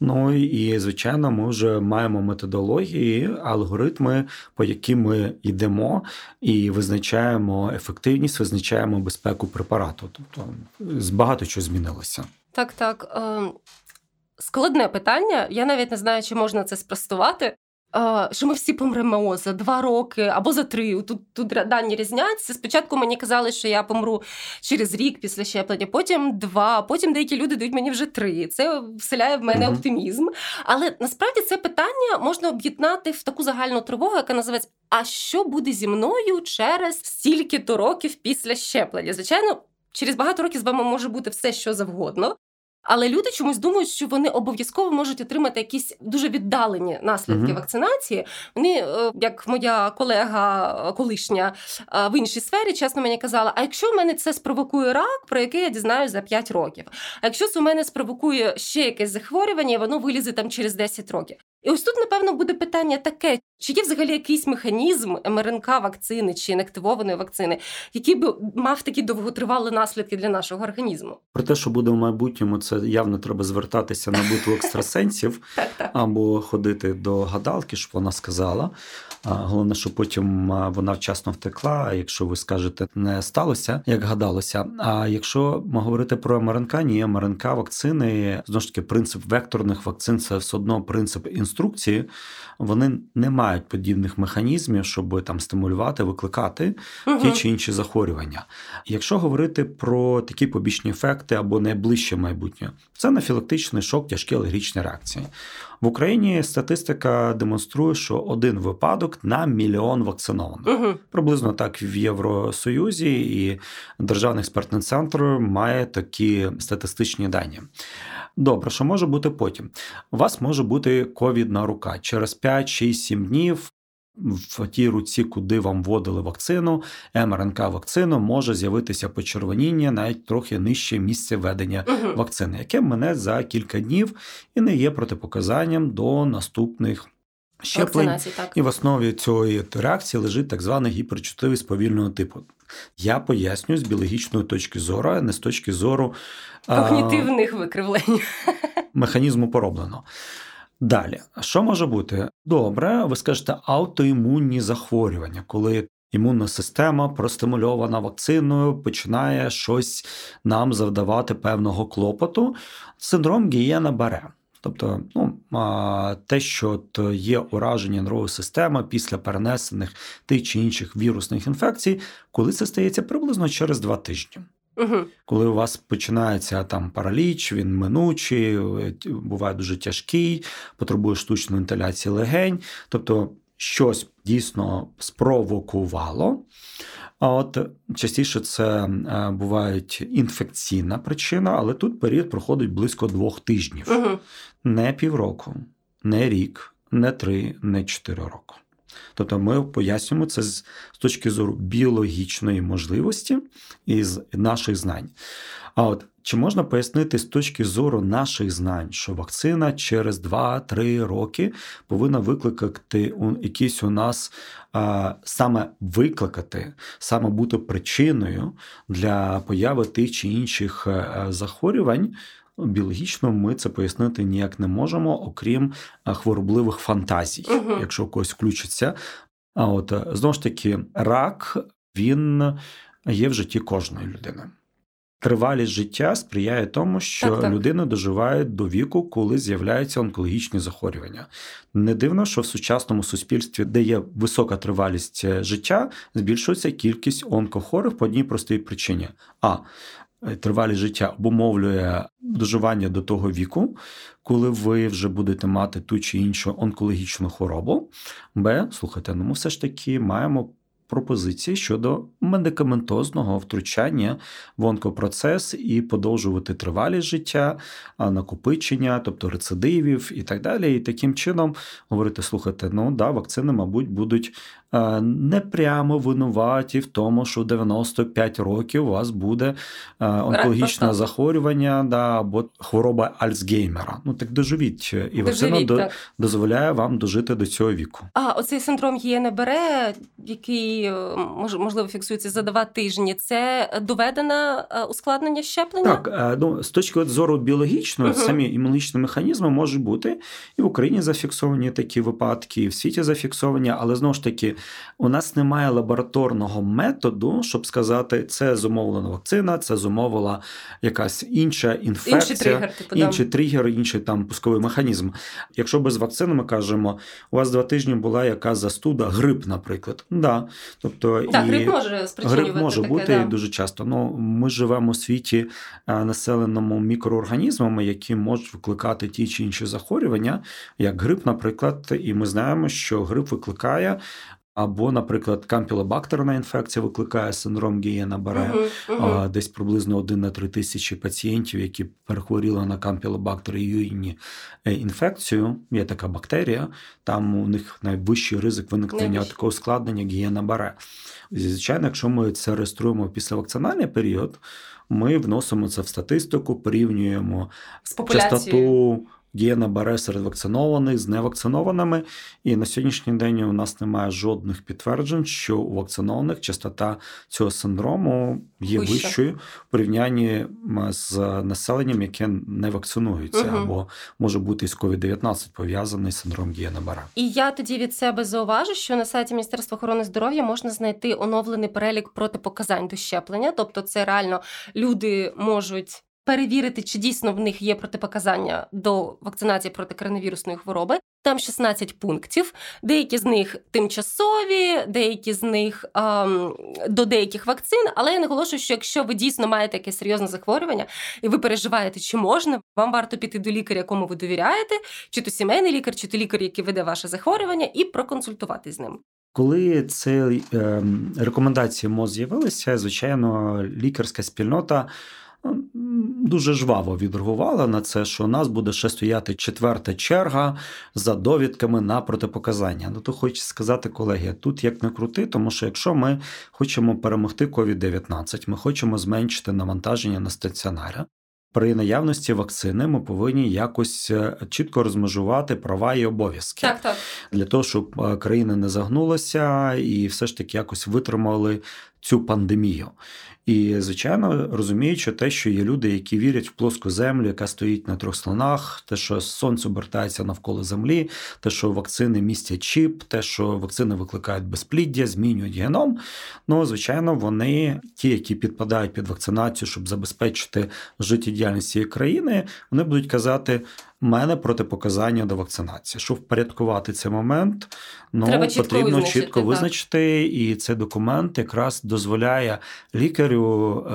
Ну і, звичайно, ми вже маємо методології, алгоритми, по яким ми йдемо і визначаємо ефективність, визначаємо безпеку препарату. Тобто багато чого змінилося. Так, так. Складне питання. Я навіть не знаю, чи можна це спростувати. Що ми всі помремо за два роки або за три. Тут, тут дані різняться. Спочатку мені казали, що я помру через рік після щеплення, потім два, потім деякі люди дають мені вже три. Це вселяє в мене оптимізм. Але насправді це питання можна об'єднати в таку загальну тривогу, яка називається «А що буде зі мною через стільки-то років після щеплення?». Звичайно, через багато років з вами може бути все, що завгодно. Але люди чомусь думають, що вони обов'язково можуть отримати якісь дуже віддалені наслідки mm-hmm. вакцинації. Вони, як моя колега колишня в іншій сфері, чесно мені казала, а якщо в мене це спровокує рак, про який я дізнаюся за п'ять років? А якщо це в мене спровокує ще якесь захворювання, воно вилізе там через десять років? І ось тут, напевно, буде питання таке, чи є взагалі якийсь механізм ем ер ен ка-вакцини чи інактивованої вакцини, який би мав такі довготривалі наслідки для нашого організму? Про те, що буде в майбутньому, це явно треба звертатися на битву екстрасенсів або ходити до гадалки, щоб вона сказала. Головне, що потім вона вчасно втекла, а якщо ви скажете, не сталося, як гадалося. А якщо ми говорити про ем ер ен ка, ні, ем ер ен ка-вакцини, знову ж таки, принцип векторних вакцин – це все одно принцип інструкції. Інструкції, вони не мають подібних механізмів, щоб там стимулювати, викликати угу. ті чи інші захворювання. Якщо говорити про такі побічні ефекти або найближче майбутнє, це анафілактичний шок, тяжкі алергічні реакції. В Україні статистика демонструє, що один випадок на мільйон вакцинованих. Угу. Приблизно так в Євросоюзі, і Державний експертний центр має такі статистичні дані. Добре, що може бути потім? У вас може бути ковідна рука. Через п'ять, шість, сім днів в тій руці, куди вам вводили вакцину, ем ер ен ка-вакцину, може з'явитися почервоніння, навіть трохи нижче місце введення угу. вакцини, яке мине за кілька днів і не є протипоказанням до наступних щеплень. І в основі цієї реакції лежить так званий гіперчутливість повільного типу. Я поясню з біологічної точки зору, а не з точки зору когнітивних а... викривлень. Механізму пороблено. Далі, що може бути? Добре, ви скажете, аутоімунні захворювання, коли імунна система, простимульована вакциною, починає щось нам завдавати певного клопоту. Синдром Гієна-Барре. Тобто, ну, те, що є ураження нервової системи після перенесених тих чи інших вірусних інфекцій, коли це стається приблизно через два тижні. Угу. Коли у вас починається там параліч, він минучий, буває дуже тяжкий, потребує штучної вентиляції легень, тобто щось дійсно спровокувало. А от частіше це буває інфекційна причина, але тут період проходить близько двох тижнів. Угу. Не півроку, не рік, не три, не чотири роки. Тобто ми пояснюємо це з точки зору біологічної можливості і з наших знань. А от чи можна пояснити з точки зору наших знань, що вакцина через два-три роки повинна викликати якісь у нас, а, саме викликати, саме бути причиною для появи тих чи інших захворювань? Біологічно ми це пояснити ніяк не можемо, окрім хворобливих фантазій, угу. якщо у когось включиться. А от, знову ж таки, рак, він є в житті кожної людини. Тривалість життя сприяє тому, що так, так. людина доживає до віку, коли з'являються онкологічні захворювання. Не дивно, що в сучасному суспільстві, де є висока тривалість життя, збільшується кількість онкохворих по одній простій причині. А – тривалість життя обумовлює доживання до того віку, коли ви вже будете мати ту чи іншу онкологічну хворобу. Б, слухайте, ну ми все ж таки маємо пропозиції щодо медикаментозного втручання в онкопроцес і подовжувати тривалість життя, накопичення, тобто рецидивів і так далі. І таким чином говорити, слухайте, ну да, вакцини, мабуть, будуть не прямо винуваті в тому, що в дев'яносто п'ять років у вас буде онкологічне захворювання, да, або хвороба Альцгеймера. Ну так доживіть. І вакцина до, дозволяє вам дожити до цього віку. А оцей синдром Є Н Б Р, який, можливо, фіксується за два тижні, це доведено ускладнення щеплення? Так, ну, з точки зору біологічної, угу. самі імунологічні механізми можуть бути. І в Україні зафіксовані такі випадки, і в світі зафіксовані, але, знову ж таки, у нас немає лабораторного методу, щоб сказати, це зумовлена вакцина, це зумовила якась інша інфекція, інший тригер, інший там пусковий механізм. Якщо без вакцини, ми кажемо, у вас два тижні була якась застуда, грип, наприклад. Да. Тобто, так, і грип може спричинювати. Грип може таке, бути да. і дуже часто. Ну, ми живемо у світі населеному мікроорганізмами, які можуть викликати ті чи інші захворювання, як грип, наприклад, і ми знаємо, що грип викликає. Або, наприклад, кампілобактерна інфекція викликає синдром Гієна-Баре. Uh-huh, uh-huh. Десь приблизно один на три тисячі пацієнтів, які перехворіли на кампілобактер юїні інфекцію. Є така бактерія, там у них найвищий ризик виникнення Найбільше. такого ускладнення Гієна-Баре. Звичайно, якщо ми це реєструємо після вакцинальний період, ми вносимо це в статистику, порівнюємо з частоту Гієна-Баре серед вакцинованих з невакцинованими, і на сьогоднішній день у нас немає жодних підтверджень, що у вакцинованих частота цього синдрому є Вище. вищою в порівнянні з населенням, яке не вакцинується, угу. або може бути із ковід дев'ятнадцять пов'язаний синдром Гієна-Баре. І я тоді від себе зауважу, що на сайті Міністерства охорони здоров'я можна знайти оновлений перелік протипоказань до щеплення, тобто це реально люди можуть перевірити, чи дійсно в них є протипоказання до вакцинації проти коронавірусної хвороби. Там шістнадцять пунктів, деякі з них тимчасові, деякі з них ем, до деяких вакцин, але я наголошую, що якщо ви дійсно маєте якесь серйозне захворювання і ви переживаєте, чи можна, вам варто піти до лікаря, якому ви довіряєте, чи то сімейний лікар, чи то лікар, який веде ваше захворювання, і проконсультуватись з ним. Коли ці е, рекомендації МОЗ з'явилися, звичайно, лікарська спільнота дуже жваво відреагувала на це, що у нас буде ще стояти четверта черга за довідками на протипоказання. Ну, то хочу сказати, колеги, тут як не крути, тому що якщо ми хочемо перемогти ковід дев'ятнадцять, ми хочемо зменшити навантаження на стаціонаря, при наявності вакцини ми повинні якось чітко розмежувати права і обов'язки. Так, так. Для того, щоб країна не загнулася і все ж таки якось витримали цю пандемію. І, звичайно, розуміючи те, що є люди, які вірять в плоску землю, яка стоїть на трьох слонах, те, що сонце обертається навколо землі, те, що вакцини містять чіп, те, що вакцини викликають безпліддя, змінюють геном. Ну, звичайно, вони, ті, які підпадають під вакцинацію, щоб забезпечити життєдіяльність цієї країни, вони будуть казати, в мене протипоказання до вакцинації. Щоб впорядкувати цей момент, ну, треба чітко потрібно визначити, чітко так. визначити, і цей документ якраз дозволяє лікарю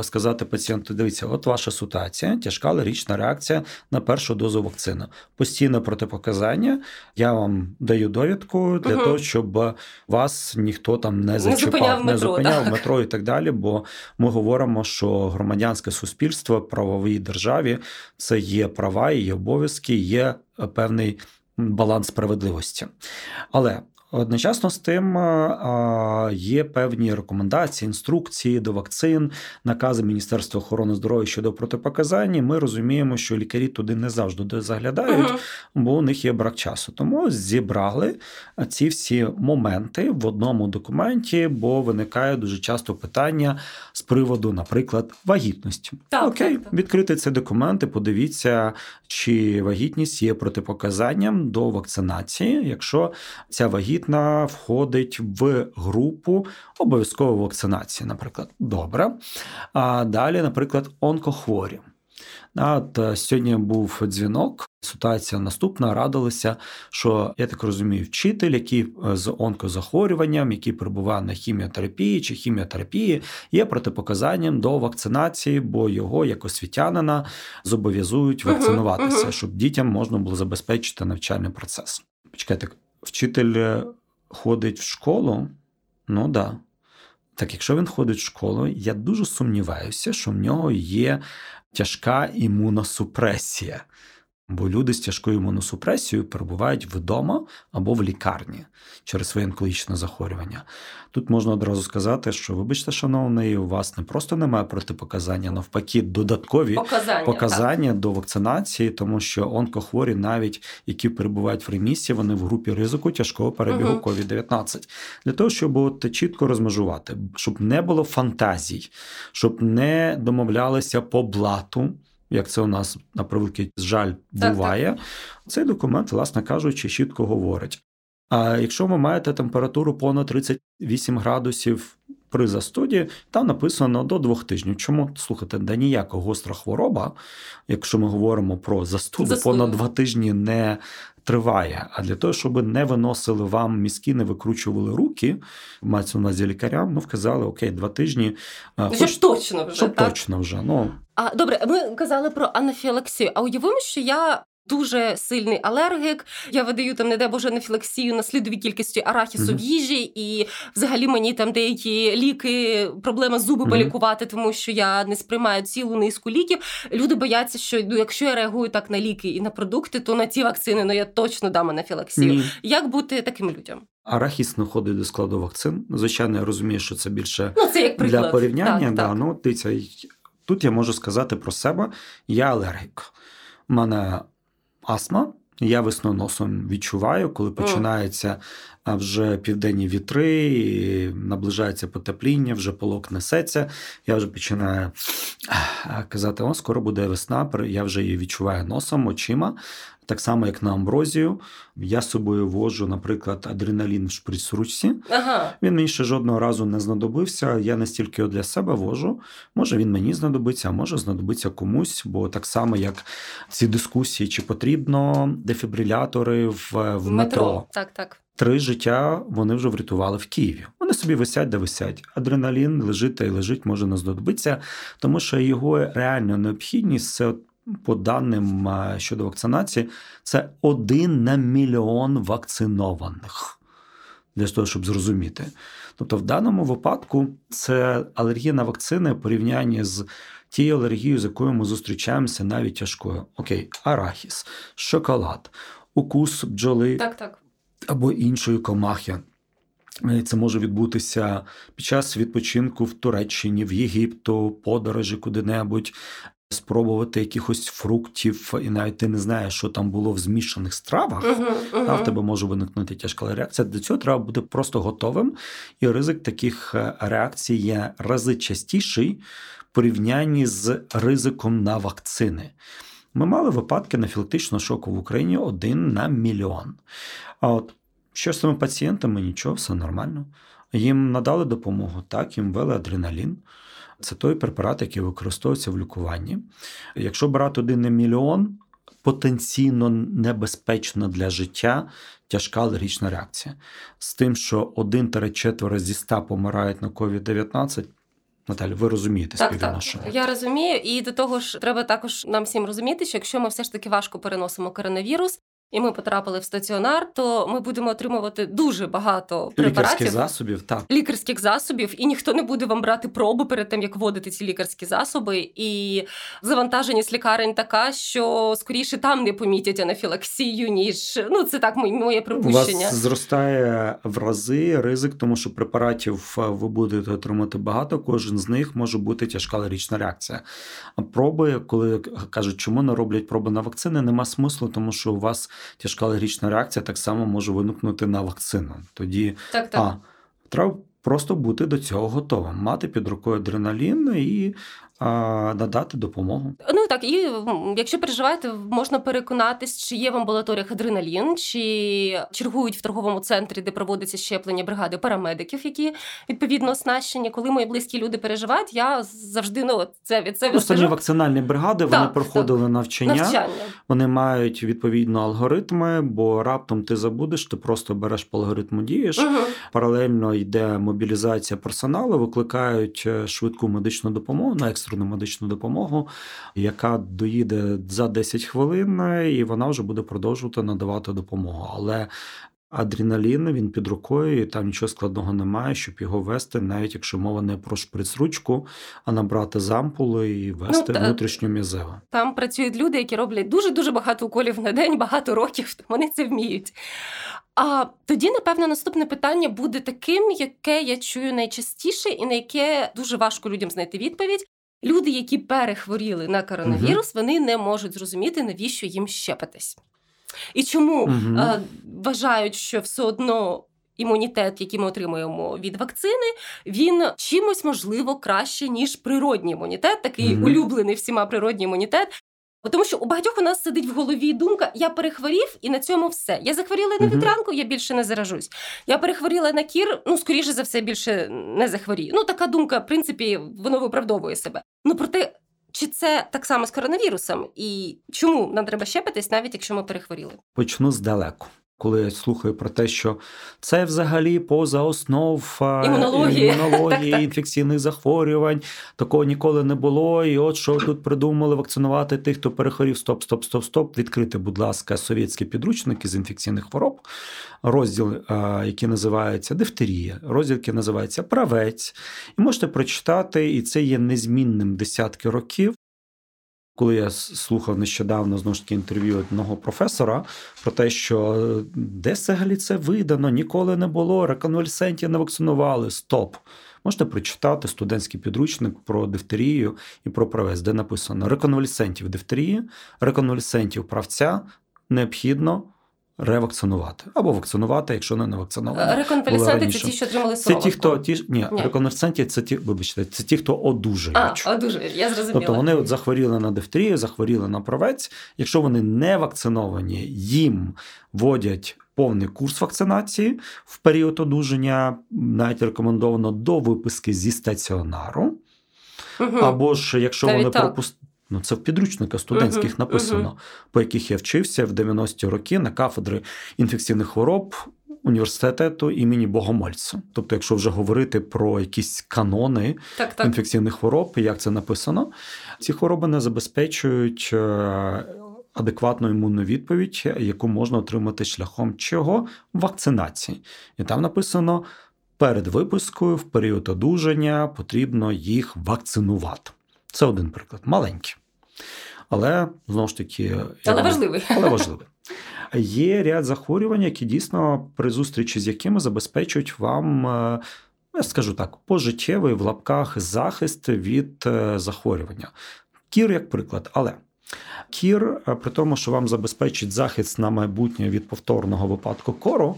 сказати пацієнту, дивіться, от ваша ситуація, тяжка алергічна реакція на першу дозу вакцини. Постійне протипоказання, я вам даю довідку для угу. того, щоб вас ніхто там не зачіпав, не зупиняв в метро і так далі, бо ми говоримо, що громадянське суспільство в правовій державі – це є права і є обов'язки, є певний баланс справедливості. Але Одночасно з тим є певні рекомендації, інструкції до вакцин, накази Міністерства охорони здоров'я щодо протипоказань. Ми розуміємо, що лікарі туди не завжди заглядають, uh-huh. бо у них є брак часу. Тому зібрали ці всі моменти в одному документі, бо виникає дуже часто питання з приводу, наприклад, вагітності. Так, Окей, так, так. Відкрити ці документи, подивіться, чи вагітність є протипоказанням до вакцинації, якщо ця вагітність входить в групу обов'язкової вакцинації, наприклад. Добре. А далі, наприклад, онкохворі. От сьогодні був дзвінок, ситуація наступна, радилися, що, я так розумію, вчитель, який з онкозахворюванням, який перебуває на хіміотерапії чи хіміотерапії, є протипоказанням до вакцинації, бо його, як освітянина, зобов'язують вакцинуватися, uh-huh, uh-huh. щоб дітям можна було забезпечити навчальний процес. Почекайте, вчитель ходить в школу? Ну, так. Да. Так, якщо він ходить в школу, я дуже сумніваюся, що в нього є тяжка імуносупресія. Бо люди з тяжкою імуносупресією перебувають вдома або в лікарні через своє онкологічне захворювання. Тут можна одразу сказати, що, вибачте, шановний, у вас не просто немає протипоказання, навпаки, додаткові показання, показання до вакцинації, тому що онкохворі, навіть які перебувають в ремісії, вони в групі ризику тяжкого перебігу угу. ковід дев'ятнадцять. Для того, щоб от чітко розмежувати, щоб не було фантазій, щоб не домовлялися по блату, як це у нас, на превеликий жаль, буває, так, так. цей документ, власне кажучи, чітко говорить. А якщо ви маєте температуру понад тридцять вісім градусів при застуді, там написано до двох тижнів. Чому? Слухайте, да ніяка гостра хвороба, якщо ми говоримо про застуду, Застуду. понад два тижні не триває. А для того, щоб не виносили вам мізки, не викручували руки, мається у нас зі лікарям, ну, вказали, окей, два тижні. Вже хоч... точно вже, Щоб так? точно вже, ну. А, добре, ми казали про анафілаксію. А уявимо, що я дуже сильний алергік, я видаю там, не дай Боже, анафілаксію на слідовій кількості арахісу mm-hmm. в їжі, і взагалі мені там деякі ліки, проблема зуби mm-hmm. полікувати, тому що я не сприймаю цілу низку ліків. Люди бояться, що ну, якщо я реагую так на ліки і на продукти, то на ці вакцини ну, я точно дам анафілаксію. Mm-hmm. Як бути таким людям? Арахіс не входить до складу вакцин. Звичайно, я розумію, що це більше ну, це як приклад для порівняння. Так, да, так. Ну, дивіться, тут я можу сказати про себе. Я алергік. У мене астма, я весною носом відчуваю, коли починаються вже південні вітри, і наближається потепління, вже полок несеться, я вже починаю казати, о, скоро буде весна, я вже її відчуваю носом, очима, так само, як на амброзію. Я з собою вожу, наприклад, адреналін в шприц-ручці. Ага. Він мені ще жодного разу не знадобився. Я настільки для себе вожу. Може, він мені знадобиться, а може знадобиться комусь. Бо так само, як ці дискусії, чи потрібно дефібрилятори в, в метро. метро. Так, так. Три життя вони вже врятували в Києві. Вони собі висять, де висять. Адреналін лежить та й лежить, може не знадобиться. Тому що його реально необхідність – це по даним щодо вакцинації, це один на мільйон вакцинованих. Для того, щоб зрозуміти. Тобто в даному випадку це алергія на вакцини в порівнянні з тією алергією, з якою ми зустрічаємося, навіть тяжкою. Окей, арахіс, шоколад, укус бджоли так, так. або іншої комахи. Це може відбутися під час відпочинку в Туреччині, в Єгипту, подорожі куди-небудь. Спробувати якихось фруктів, і навіть ти не знаєш, що там було в змішаних стравах, uh-huh, uh-huh. та в тебе може виникнути тяжка реакція. До цього треба бути просто готовим, і ризик таких реакцій є рази частіший в порівнянні з ризиком на вакцини. Ми мали випадки анафілактичного шоку в Україні один на мільйон. А от що з цими пацієнтами? Нічого, все нормально. Їм надали допомогу, так, їм ввели адреналін. Це той препарат, який використовується в лікуванні. Якщо брати один на мільйон, потенційно небезпечна для життя тяжка алергічна реакція. З тим, що один-чотири зі ста помирають на ковід дев'ятнадцять, Наталя, ви розумієте співвідношення? Так, так, я розумію. І до того ж, треба також нам всім розуміти, що якщо ми все ж таки важко переносимо коронавірус, і ми потрапили в стаціонар, то ми будемо отримувати дуже багато препаратів. Лікарських засобів, так. Лікарських засобів, і ніхто не буде вам брати проби перед тим, як вводити ці лікарські засоби. І завантаженість лікарень така, що скоріше там не помітять анафілаксію, ніж... Ну, це так моє припущення. У вас зростає в рази ризик, тому що препаратів ви будете отримати багато, кожен з них може бути тяжка алергічна реакція. А проби, коли кажуть, чому не роблять проби на вакцини, нема смислу, тому що у вас тяжка алергічна реакція так само може виникнути на вакцину. Тоді так, так. А, треба просто бути до цього готовим, мати під рукою адреналін і а, надати допомогу. Ну так, і якщо переживаєте, можна переконатись, чи є в амбулаторіях адреналін, чи чергують в торговому центрі, де проводиться щеплення бригади парамедиків, які відповідно оснащені. Коли мої близькі люди переживають, я завжди, ну, це від себе скажу. Останні вакцинальні бригади, так, вони проходили так. навчання, навчання, вони мають відповідно алгоритми, бо раптом ти забудеш, ти просто береш по алгоритму дієш, угу. паралельно йде мобілізація персоналу, викликають швидку медичну допомогу, на екстрену медичну допомогу, яка доїде за десять хвилин, і вона вже буде продовжувати надавати допомогу. Але адреналін, він під рукою, і там нічого складного немає, щоб його вести, навіть якщо мова не про шприц-ручку, а набрати з ампули і вести ну, та, внутрішню мізеву. Там працюють люди, які роблять дуже-дуже багато уколів на день, багато років, вони це вміють. А тоді, напевно, наступне питання буде таким, яке я чую найчастіше і на яке дуже важко людям знайти відповідь. Люди, які перехворіли на коронавірус, угу. вони не можуть зрозуміти, навіщо їм щепитись. І чому угу. а, вважають, що все одно імунітет, який ми отримуємо від вакцини, він чимось, можливо, краще, ніж природній імунітет, такий угу. улюблений всіма природній імунітет. Тому що у багатьох у нас сидить в голові думка, я перехворів і на цьому все. Я захворіла на вітрянку, я більше не заражусь. Я перехворіла на кір, ну, скоріше за все, більше не захворію. Ну, така думка, в принципі, воно виправдовує себе. Ну, проте, чи це так само з коронавірусом? І чому нам треба щепитись, навіть якщо ми перехворіли? Почну здалеку. Коли я слухаю про те, що це взагалі поза основ імунології, імунології інфекційних захворювань, такого ніколи не було, і от що тут придумали вакцинувати тих, хто перехворів, стоп, стоп, стоп, стоп, відкрити, будь ласка, совєтські підручники з інфекційних хвороб, розділ, який називається дифтерія, розділ, який називається правець, і можете прочитати, і це є незмінним десятки років. Коли я слухав нещодавно, знову ж таки, інтерв'ю одного професора про те, що де взагалі це видано, ніколи не було, реконвальсентів не вакцинували, стоп. Можете прочитати студентський підручник про дифтерію і про правець, де написано реконвальсентів дифтерії, реконвальсентів правця необхідно ревакцинувати. Або вакцинувати, якщо не навакциновані. Реконвалесенти – це ті, що отримали сироватку? Це ті, хто... Ті, ні, ні. Реконвалесенти – це ті, вибачте, це ті, хто одужають. А, одужають, я зрозуміла. Тобто вони от захворіли на дифтерію, захворіли на правець. Якщо вони не вакциновані, їм вводять повний курс вакцинації в період одужання, навіть рекомендовано до виписки зі стаціонару. Угу. Або ж, якщо навіть вони пропустили... Ну, це в підручниках студентських uh-huh, написано, uh-huh. по яких я вчився в дев'яності роки на кафедри інфекційних хвороб університету імені Богомольця. Тобто, якщо вже говорити про якісь канони так, так. інфекційних хвороб, як це написано, ці хвороби не забезпечують адекватну імунну відповідь, яку можна отримати шляхом чого? Вакцинації. І там написано, перед випускою, в період одужання потрібно їх вакцинувати. Це один приклад, маленький, але, знову ж таки... Але важливий. Але важливий. Є ряд захворювань, які дійсно при зустрічі з якими забезпечують вам, я скажу так, пожиттєвий в лапках захист від захворювання. Кір як приклад, але... Кір, при тому, що вам забезпечить захист на майбутнє від повторного випадку кору,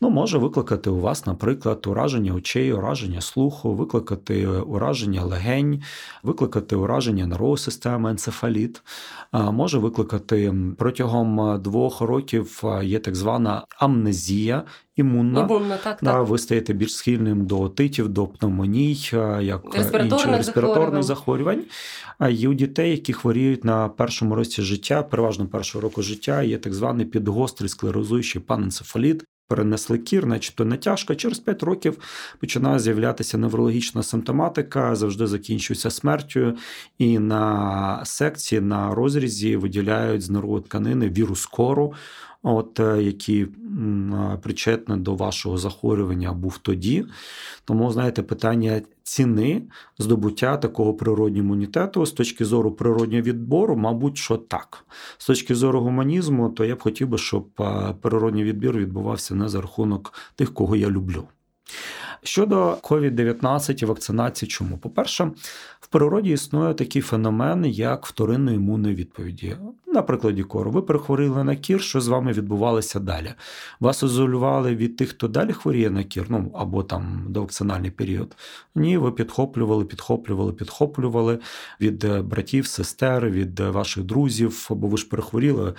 ну, може викликати у вас, наприклад, ураження очей, ураження слуху, викликати ураження легень, викликати ураження нервової системи, енцефаліт. Може викликати протягом двох років є так звана амнезія імунна. Імунна, так, так. Ви стаєте більш схильним до отитів, до пневмоній, як інших респіраторних захворювань. Є у дітей, які хворіють на першому році життя, переважно першого року життя, є так званий підгострий склерозуючий паненцефаліт. перенесли кір, начебто не тяжко. Через п'ять років починає з'являтися неврологічна симптоматика, завжди закінчується смертю. І на секції, на розрізі виділяють з нервової тканини вірус кору, от, який причетний до вашого захворювання був тоді. Тому, знаєте, питання ціни здобуття такого природнього імунітету з точки зору природнього відбору, мабуть, що так. З точки зору гуманізму, то я б хотів би, щоб природний відбір відбувався не за рахунок тих, кого я люблю. Щодо ковід дев'ятнадцять і вакцинації, чому? По-перше, в природі існує такий феномен, як вторинної імунної відповіді. На прикладі кору. Ви перехворіли на кір, що з вами відбувалося далі? Вас ізолювали від тих, хто далі хворіє на кір, ну, або там довакцинальний період. Ні, ви підхоплювали, підхоплювали, підхоплювали від братів, сестер, від ваших друзів, бо ви ж перехворіли.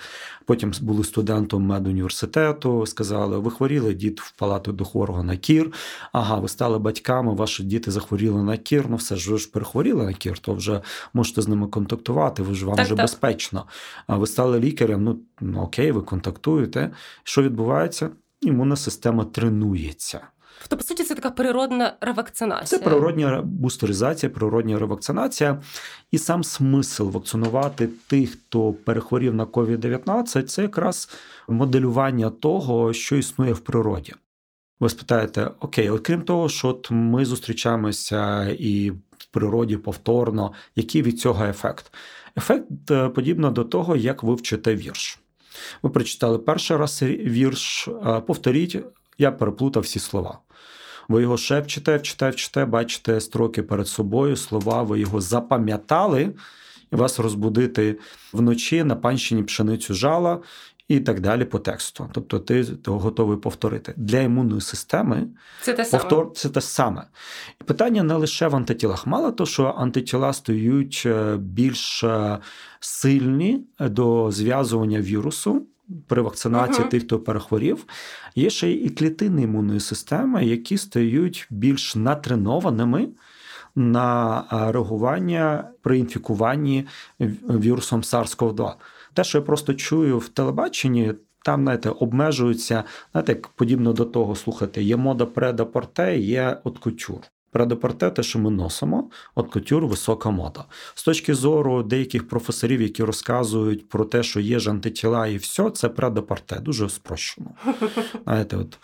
Потім були студентом медуніверситету, сказали, ви хворіли, дід в палату до хворого на кір. Ага, ви стали батьками, ваші діти захворіли на кір, ну все ж, ви ж перехворіли на кір, то вже можете з ними контактувати, ви ж вам так, вже так. безпечно. А ви стали лікарем, ну, ну окей, ви контактуєте. Що відбувається? Імунна система тренується. Тобто, по суті, це така природна ревакцинація. Це природна бустеризація, природна ревакцинація. І сам смисл вакцинувати тих, хто перехворів на ковід дев'ятнадцять, це якраз моделювання того, що існує в природі. Ви спитаєте, окей, окрім того, що от ми зустрічаємося і в природі повторно, який від цього ефект? Ефект подібно до того, як ви вчите вірш. Ви прочитали перший раз вірш, повторіть, я переплутав всі слова. Ви його шепчете, вчите, вчите, бачите строки перед собою, слова, ви його запам'ятали, і вас розбудити вночі на панщині пшеницю жала, і так далі по тексту. Тобто ти готовий повторити. Для імунної системи це те саме. Повтор... Це те саме. І питання не лише в антитілах. Мало того, що антитіла стають більш сильні до зв'язування вірусу при вакцинації uh-huh. тих, хто перехворів, є ще і клітини імунної системи, які стають більш натренованими на реагування при інфікуванні вірусом сарс ков два. Те, що я просто чую в телебаченні, там, знаєте, обмежуються, знаєте, подібно до того, слухайте, є мода предапорте, є от кутюр. Предапорте – те, що ми носимо, от кутюр – висока мода. З точки зору деяких професорів, які розказують про те, що є ж антитіла і все, це предапорте, дуже спрощено. Знаєте, от,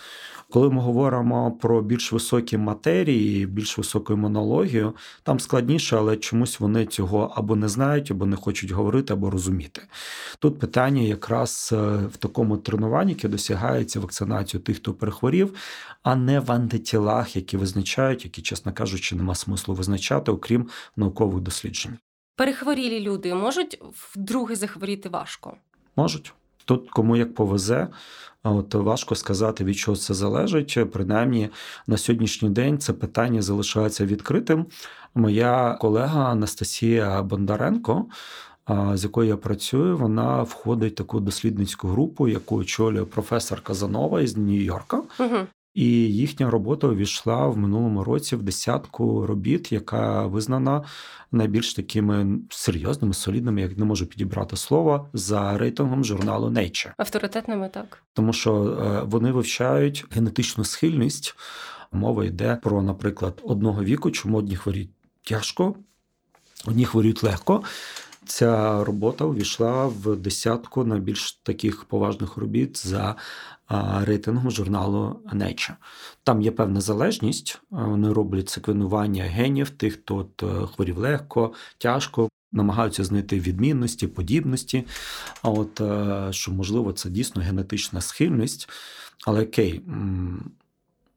коли ми говоримо про більш високі матерії, більш високу імунологію, там складніше, але чомусь вони цього або не знають, або не хочуть говорити, або розуміти. Тут питання якраз в такому тренуванні, яке досягається вакцинацією тих, хто перехворів, а не в антитілах, які визначають, які, чесно кажучи, нема смислу визначати, окрім наукових досліджень. Перехворілі люди можуть вдруге захворіти важко? Можуть. Тут кому як повезе, от важко сказати, від чого це залежить. Принаймні, на сьогоднішній день це питання залишається відкритим. Моя колега Анастасія Бондаренко, з якою я працюю, вона входить в таку дослідницьку групу, яку очолює професор Казанова із Нью-Йорка. Угу. І їхня робота увійшла в минулому році в десятку робіт, яка визнана найбільш такими серйозними, солідними, як не можу підібрати слово, за рейтингом журналу Nature. Авторитетними, так. Тому що вони вивчають генетичну схильність. Мова йде про, наприклад, одного віку, чому одні хворіють тяжко, одні хворіють легко. Ця робота увійшла в десятку найбільш таких поважних робіт за рейтингом журналу Nature. Там є певна залежність, вони роблять секвенування генів, тих, хто хворів легко, тяжко, намагаються знайти відмінності, подібності. А от що, можливо, це дійсно генетична схильність, але окей,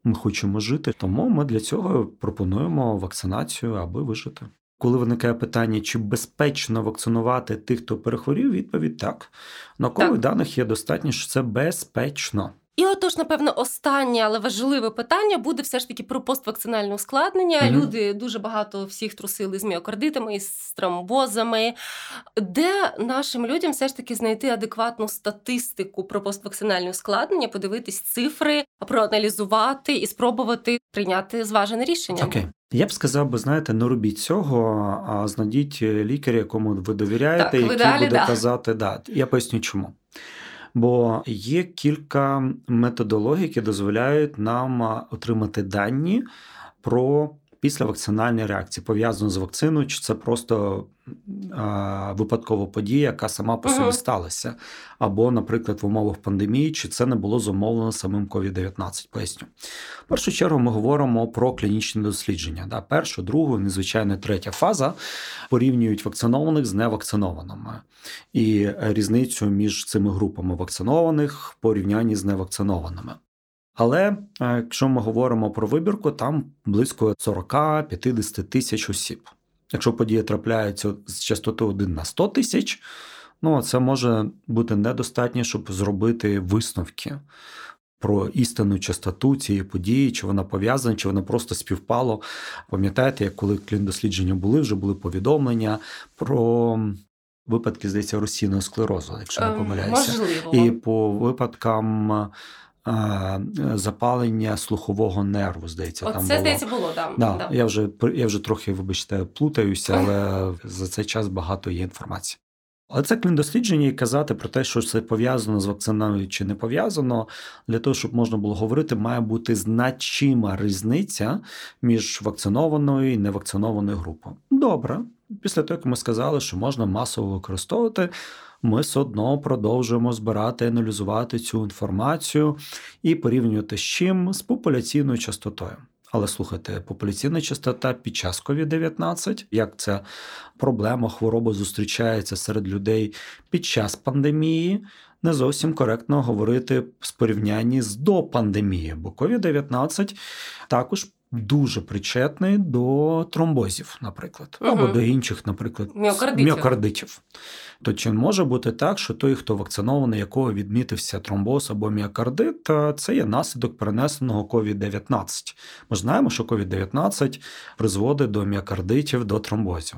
ми хочемо жити, тому ми для цього пропонуємо вакцинацію, аби вижити. Коли виникає питання, чи безпечно вакцинувати тих, хто перехворів, відповідь так. Наукових даних є достатньо, що це безпечно. І отож, напевно, останнє, але важливе питання буде все ж таки про поствакцинальне ускладнення. Mm-hmm. Люди дуже багато всіх трусили з міокардитами, з тромбозами. Де нашим людям все ж таки знайти адекватну статистику про поствакцинальне ускладнення, подивитись цифри, проаналізувати і спробувати прийняти зважене рішення? Окей. Okay. Я б сказав би, знаєте, не робіть цього, а знайдіть лікаря, якому ви довіряєте, так, який ви далі, буде да. казати, да. Я поясню, чому. бо є кілька методологій, які дозволяють нам отримати дані про післявакцинальні реакції, пов'язані з вакциною, чи це просто а, випадкова подія, яка сама по собі сталася. Або, наприклад, в умовах пандемії, чи це не було зумовлено самим ковід дев'ятнадцять, поясню. В першу чергу ми говоримо про клінічні дослідження. Да? Першу, другу, незвичайно третя фаза порівнюють вакцинованих з невакцинованими. І різницю між цими групами вакцинованих в порівнянні з невакцинованими. Але, якщо ми говоримо про вибірку, там близько сорок-п'ятдесят тисяч осіб. Якщо подія трапляється з частотою один на сто тисяч, ну, це може бути недостатньо, щоб зробити висновки про істинну частоту цієї події, чи вона пов'язана, чи вона просто співпало. Пам'ятаєте, як коли кліндослідження були, вже були повідомлення про випадки, здається, розсійного склерозу, якщо не помиляюся. Можливо. І по випадкам запалення слухового нерву, здається. От там це, було. здається, було, так. Да, да. Я, вже, я вже трохи, вибачте, плутаюся, але за цей час багато є інформації. Але це кліндослідження і казати про те, що це пов'язано з вакциною чи не пов'язано, для того, щоб можна було говорити, має бути значима різниця між вакцинованою і невакцинованою групою. Добре. Після того, як ми сказали, що можна масово використовувати, ми все одно продовжуємо збирати, аналізувати цю інформацію і порівнювати з чим? З популяційною частотою. Але, слухайте, популяційна частота під час ковід дев'ятнадцять, як ця проблема, хвороба зустрічається серед людей під час пандемії, не зовсім коректно говорити в порівнянні з до пандемії, бо ковід дев'ятнадцять також дуже причетний до тромбозів, наприклад, угу. або до інших, наприклад, міокардитів. міокардитів. То чи може бути так, що той, хто вакцинований, якого відмітився тромбоз або міокардит, це є наслідок перенесеного ковід дев'ятнадцять. Ми знаємо, що ковід дев'ятнадцять призводить до міокардитів, до тромбозів.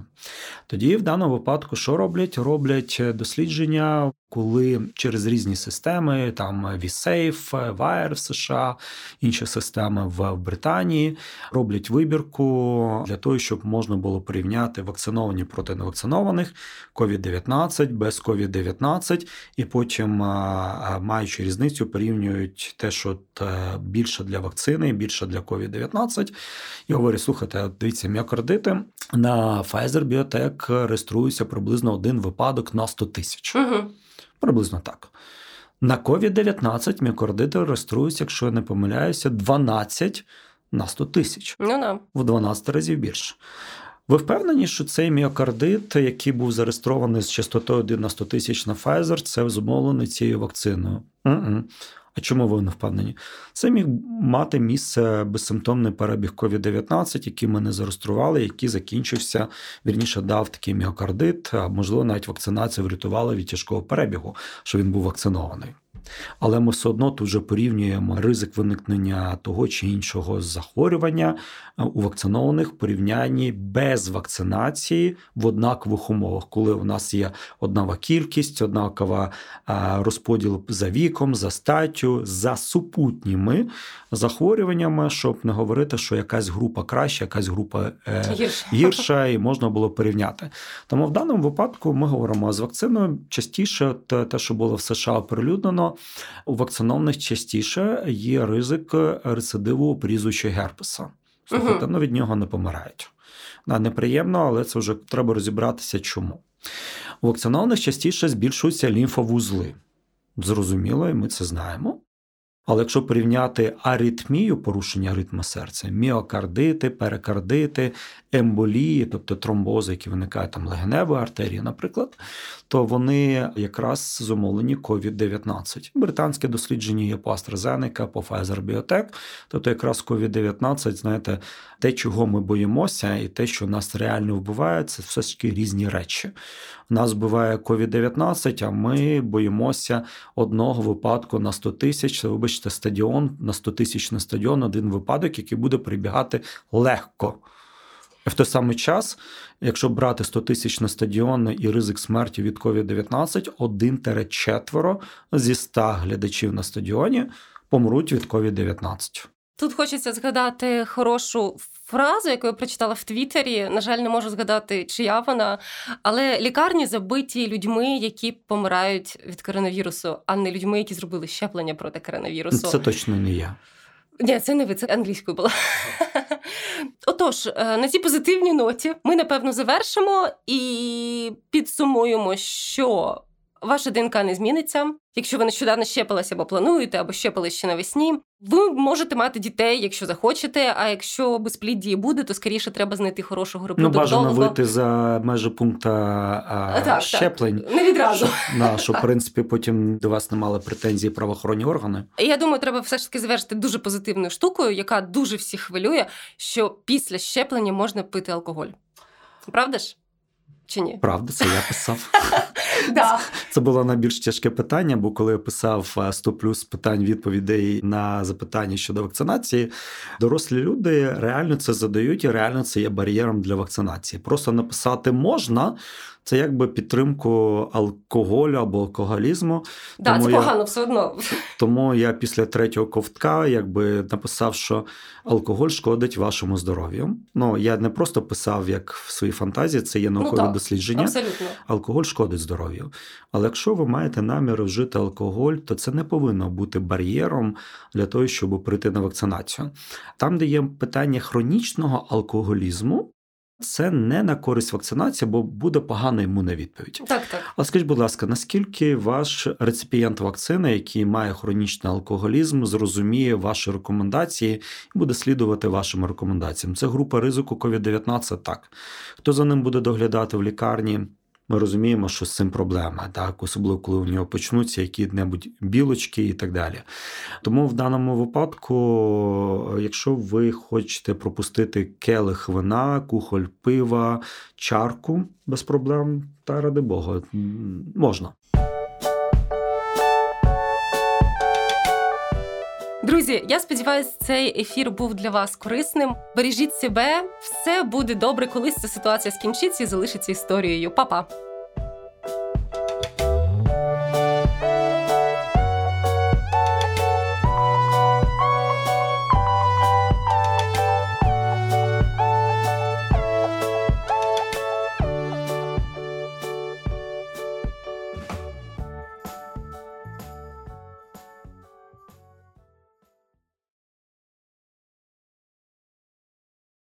Тоді в даному випадку що роблять? Роблять дослідження, коли через різні системи, там V-Safe, ві ей і ар в США, інші системи в Британії, роблять вибірку для того, щоб можна було порівняти вакциновані проти невакцинованих, ковід дев'ятнадцять, без ковід дев'ятнадцять, і потім, маючи різницю, порівнюють те, що більше для вакцини, більше для ковід дев'ятнадцять. І говорять, слухайте, дивіться, міокардити на Pfizer-BioNTech реєструється приблизно один випадок на сто тисяч. Угу. Приблизно так. На ковід дев'ятнадцять міокардити реєструються, якщо я не помиляюся, дванадцять на сто тисяч. Ну, да. В дванадцять разів більше. Ви впевнені, що цей міокардит, який був зареєстрований з частотою один на сто тисяч на Pfizer, це зумовлений цією вакциною? Mm-mm. А чому ви не впевнені? Це міг мати місце безсимптомний перебіг ковід дев'ятнадцять, який ми не зареєстрували, який закінчився, вірніше дав такий міокардит, а можливо навіть вакцинація врятувала від тяжкого перебігу, що він був вакцинований. Але ми все одно тут вже порівнюємо ризик виникнення того чи іншого захворювання у вакцинованих в порівнянні без вакцинації в однакових умовах, коли у нас є однакова кількість, однакова розподіл за віком, за статтю, за супутніми захворюваннями, щоб не говорити, що якась група краща, якась група гірша, і можна було порівняти. Тому в даному випадку ми говоримо з вакциною частіше те, що було в США оприлюднено, у вакцинованих частіше є ризик рецидиву прізвища герпеса. Слухайте, ну від нього не помирають. Да, неприємно, але це вже треба розібратися чому. У вакцинованих частіше збільшуються лімфовузли. Зрозуміло, і ми це знаємо. Але якщо порівняти аритмію, порушення ритму серця, міокардити, перикардити, емболії, тобто тромбози, які виникають там легеневої артерії, наприклад, то вони якраз зумовлені ковід дев'ятнадцять. Британське дослідження є по AstraZeneca, по Pfizer-BioNTech, тобто якраз ковід дев'ятнадцять, знаєте, те, чого ми боїмося і те, що нас реально вбиває, це все ж таки різні речі. Нас вбиває ковід дев'ятнадцять, а ми боїмося одного випадку на сто тисяч, вибачте, стадіон, на сто тисячний стадіон один випадок, який буде прибігати легко. В той самий час, якщо брати сто тисячний стадіон і ризик смерті від ковід дев'ятнадцять, один-четверо зі ста глядачів на стадіоні помруть від ковід дев'ятнадцять. Тут хочеться згадати хорошу фразу, яку я прочитала в Твіттері. На жаль, не можу згадати, чия вона. Але лікарні забиті людьми, які помирають від коронавірусу, а не людьми, які зробили щеплення проти коронавірусу. Це точно не я. Ні, це не ви, це англійською була. Отож, на цій позитивній ноті ми, напевно, завершимо і підсумуємо, що ваша ДНК не зміниться. Якщо ви нещодавно щепилися або плануєте, або щепилися ще навесні, ви можете мати дітей, якщо захочете, а якщо безпліддя буде, то скоріше треба знайти хорошого репродуктолога. Ну, бажано вийти за межі пункту а, так, щеплень. Так, не відразу. Щоб, на, щоб, в принципі, потім до вас не мали претензії правоохоронні органи. Я думаю, треба все ж таки завершити дуже позитивною штукою, яка дуже всіх хвилює, що після щеплення можна пити алкоголь. Правда ж? Чи ні? Правда, це я писав. Да. Це було найбільш тяжке питання, бо коли я писав сто плюс питань відповідей на запитання щодо вакцинації, дорослі люди реально це задають і реально це є бар'єром для вакцинації. Просто написати можна, це якби підтримку алкоголю або алкоголізму. Да, тому це я, погано все одно. Тому я після третього ковтка якби написав, що алкоголь шкодить вашому здоров'ю. Ну, я не просто писав, як в своїй фантазії, це є наукове ну, дослідження. Абсолютно. Алкоголь шкодить здоров'ю. Але якщо ви маєте намір вжити алкоголь, то це не повинно бути бар'єром для того, щоб прийти на вакцинацію. Там, де є питання хронічного алкоголізму, це не на користь вакцинації, бо буде погана імунна відповідь. Так, так. А скажіть, будь ласка, наскільки ваш реципієнт вакцини, який має хронічний алкоголізм, зрозуміє ваші рекомендації і буде слідувати вашим рекомендаціям? Це група ризику ковід дев'ятнадцять, так. Хто за ним буде доглядати в лікарні? Ми розуміємо, що з цим проблема, так, особливо, коли у нього почнуться які-небудь білочки і так далі. Тому в даному випадку, якщо ви хочете пропустити келих вина, кухоль пива, чарку без проблем, та ради Бога, можна. Друзі, я сподіваюся, цей ефір був для вас корисним. Бережіть себе, все буде добре, колись ця ситуація скінчиться і залишиться історією. Па-па!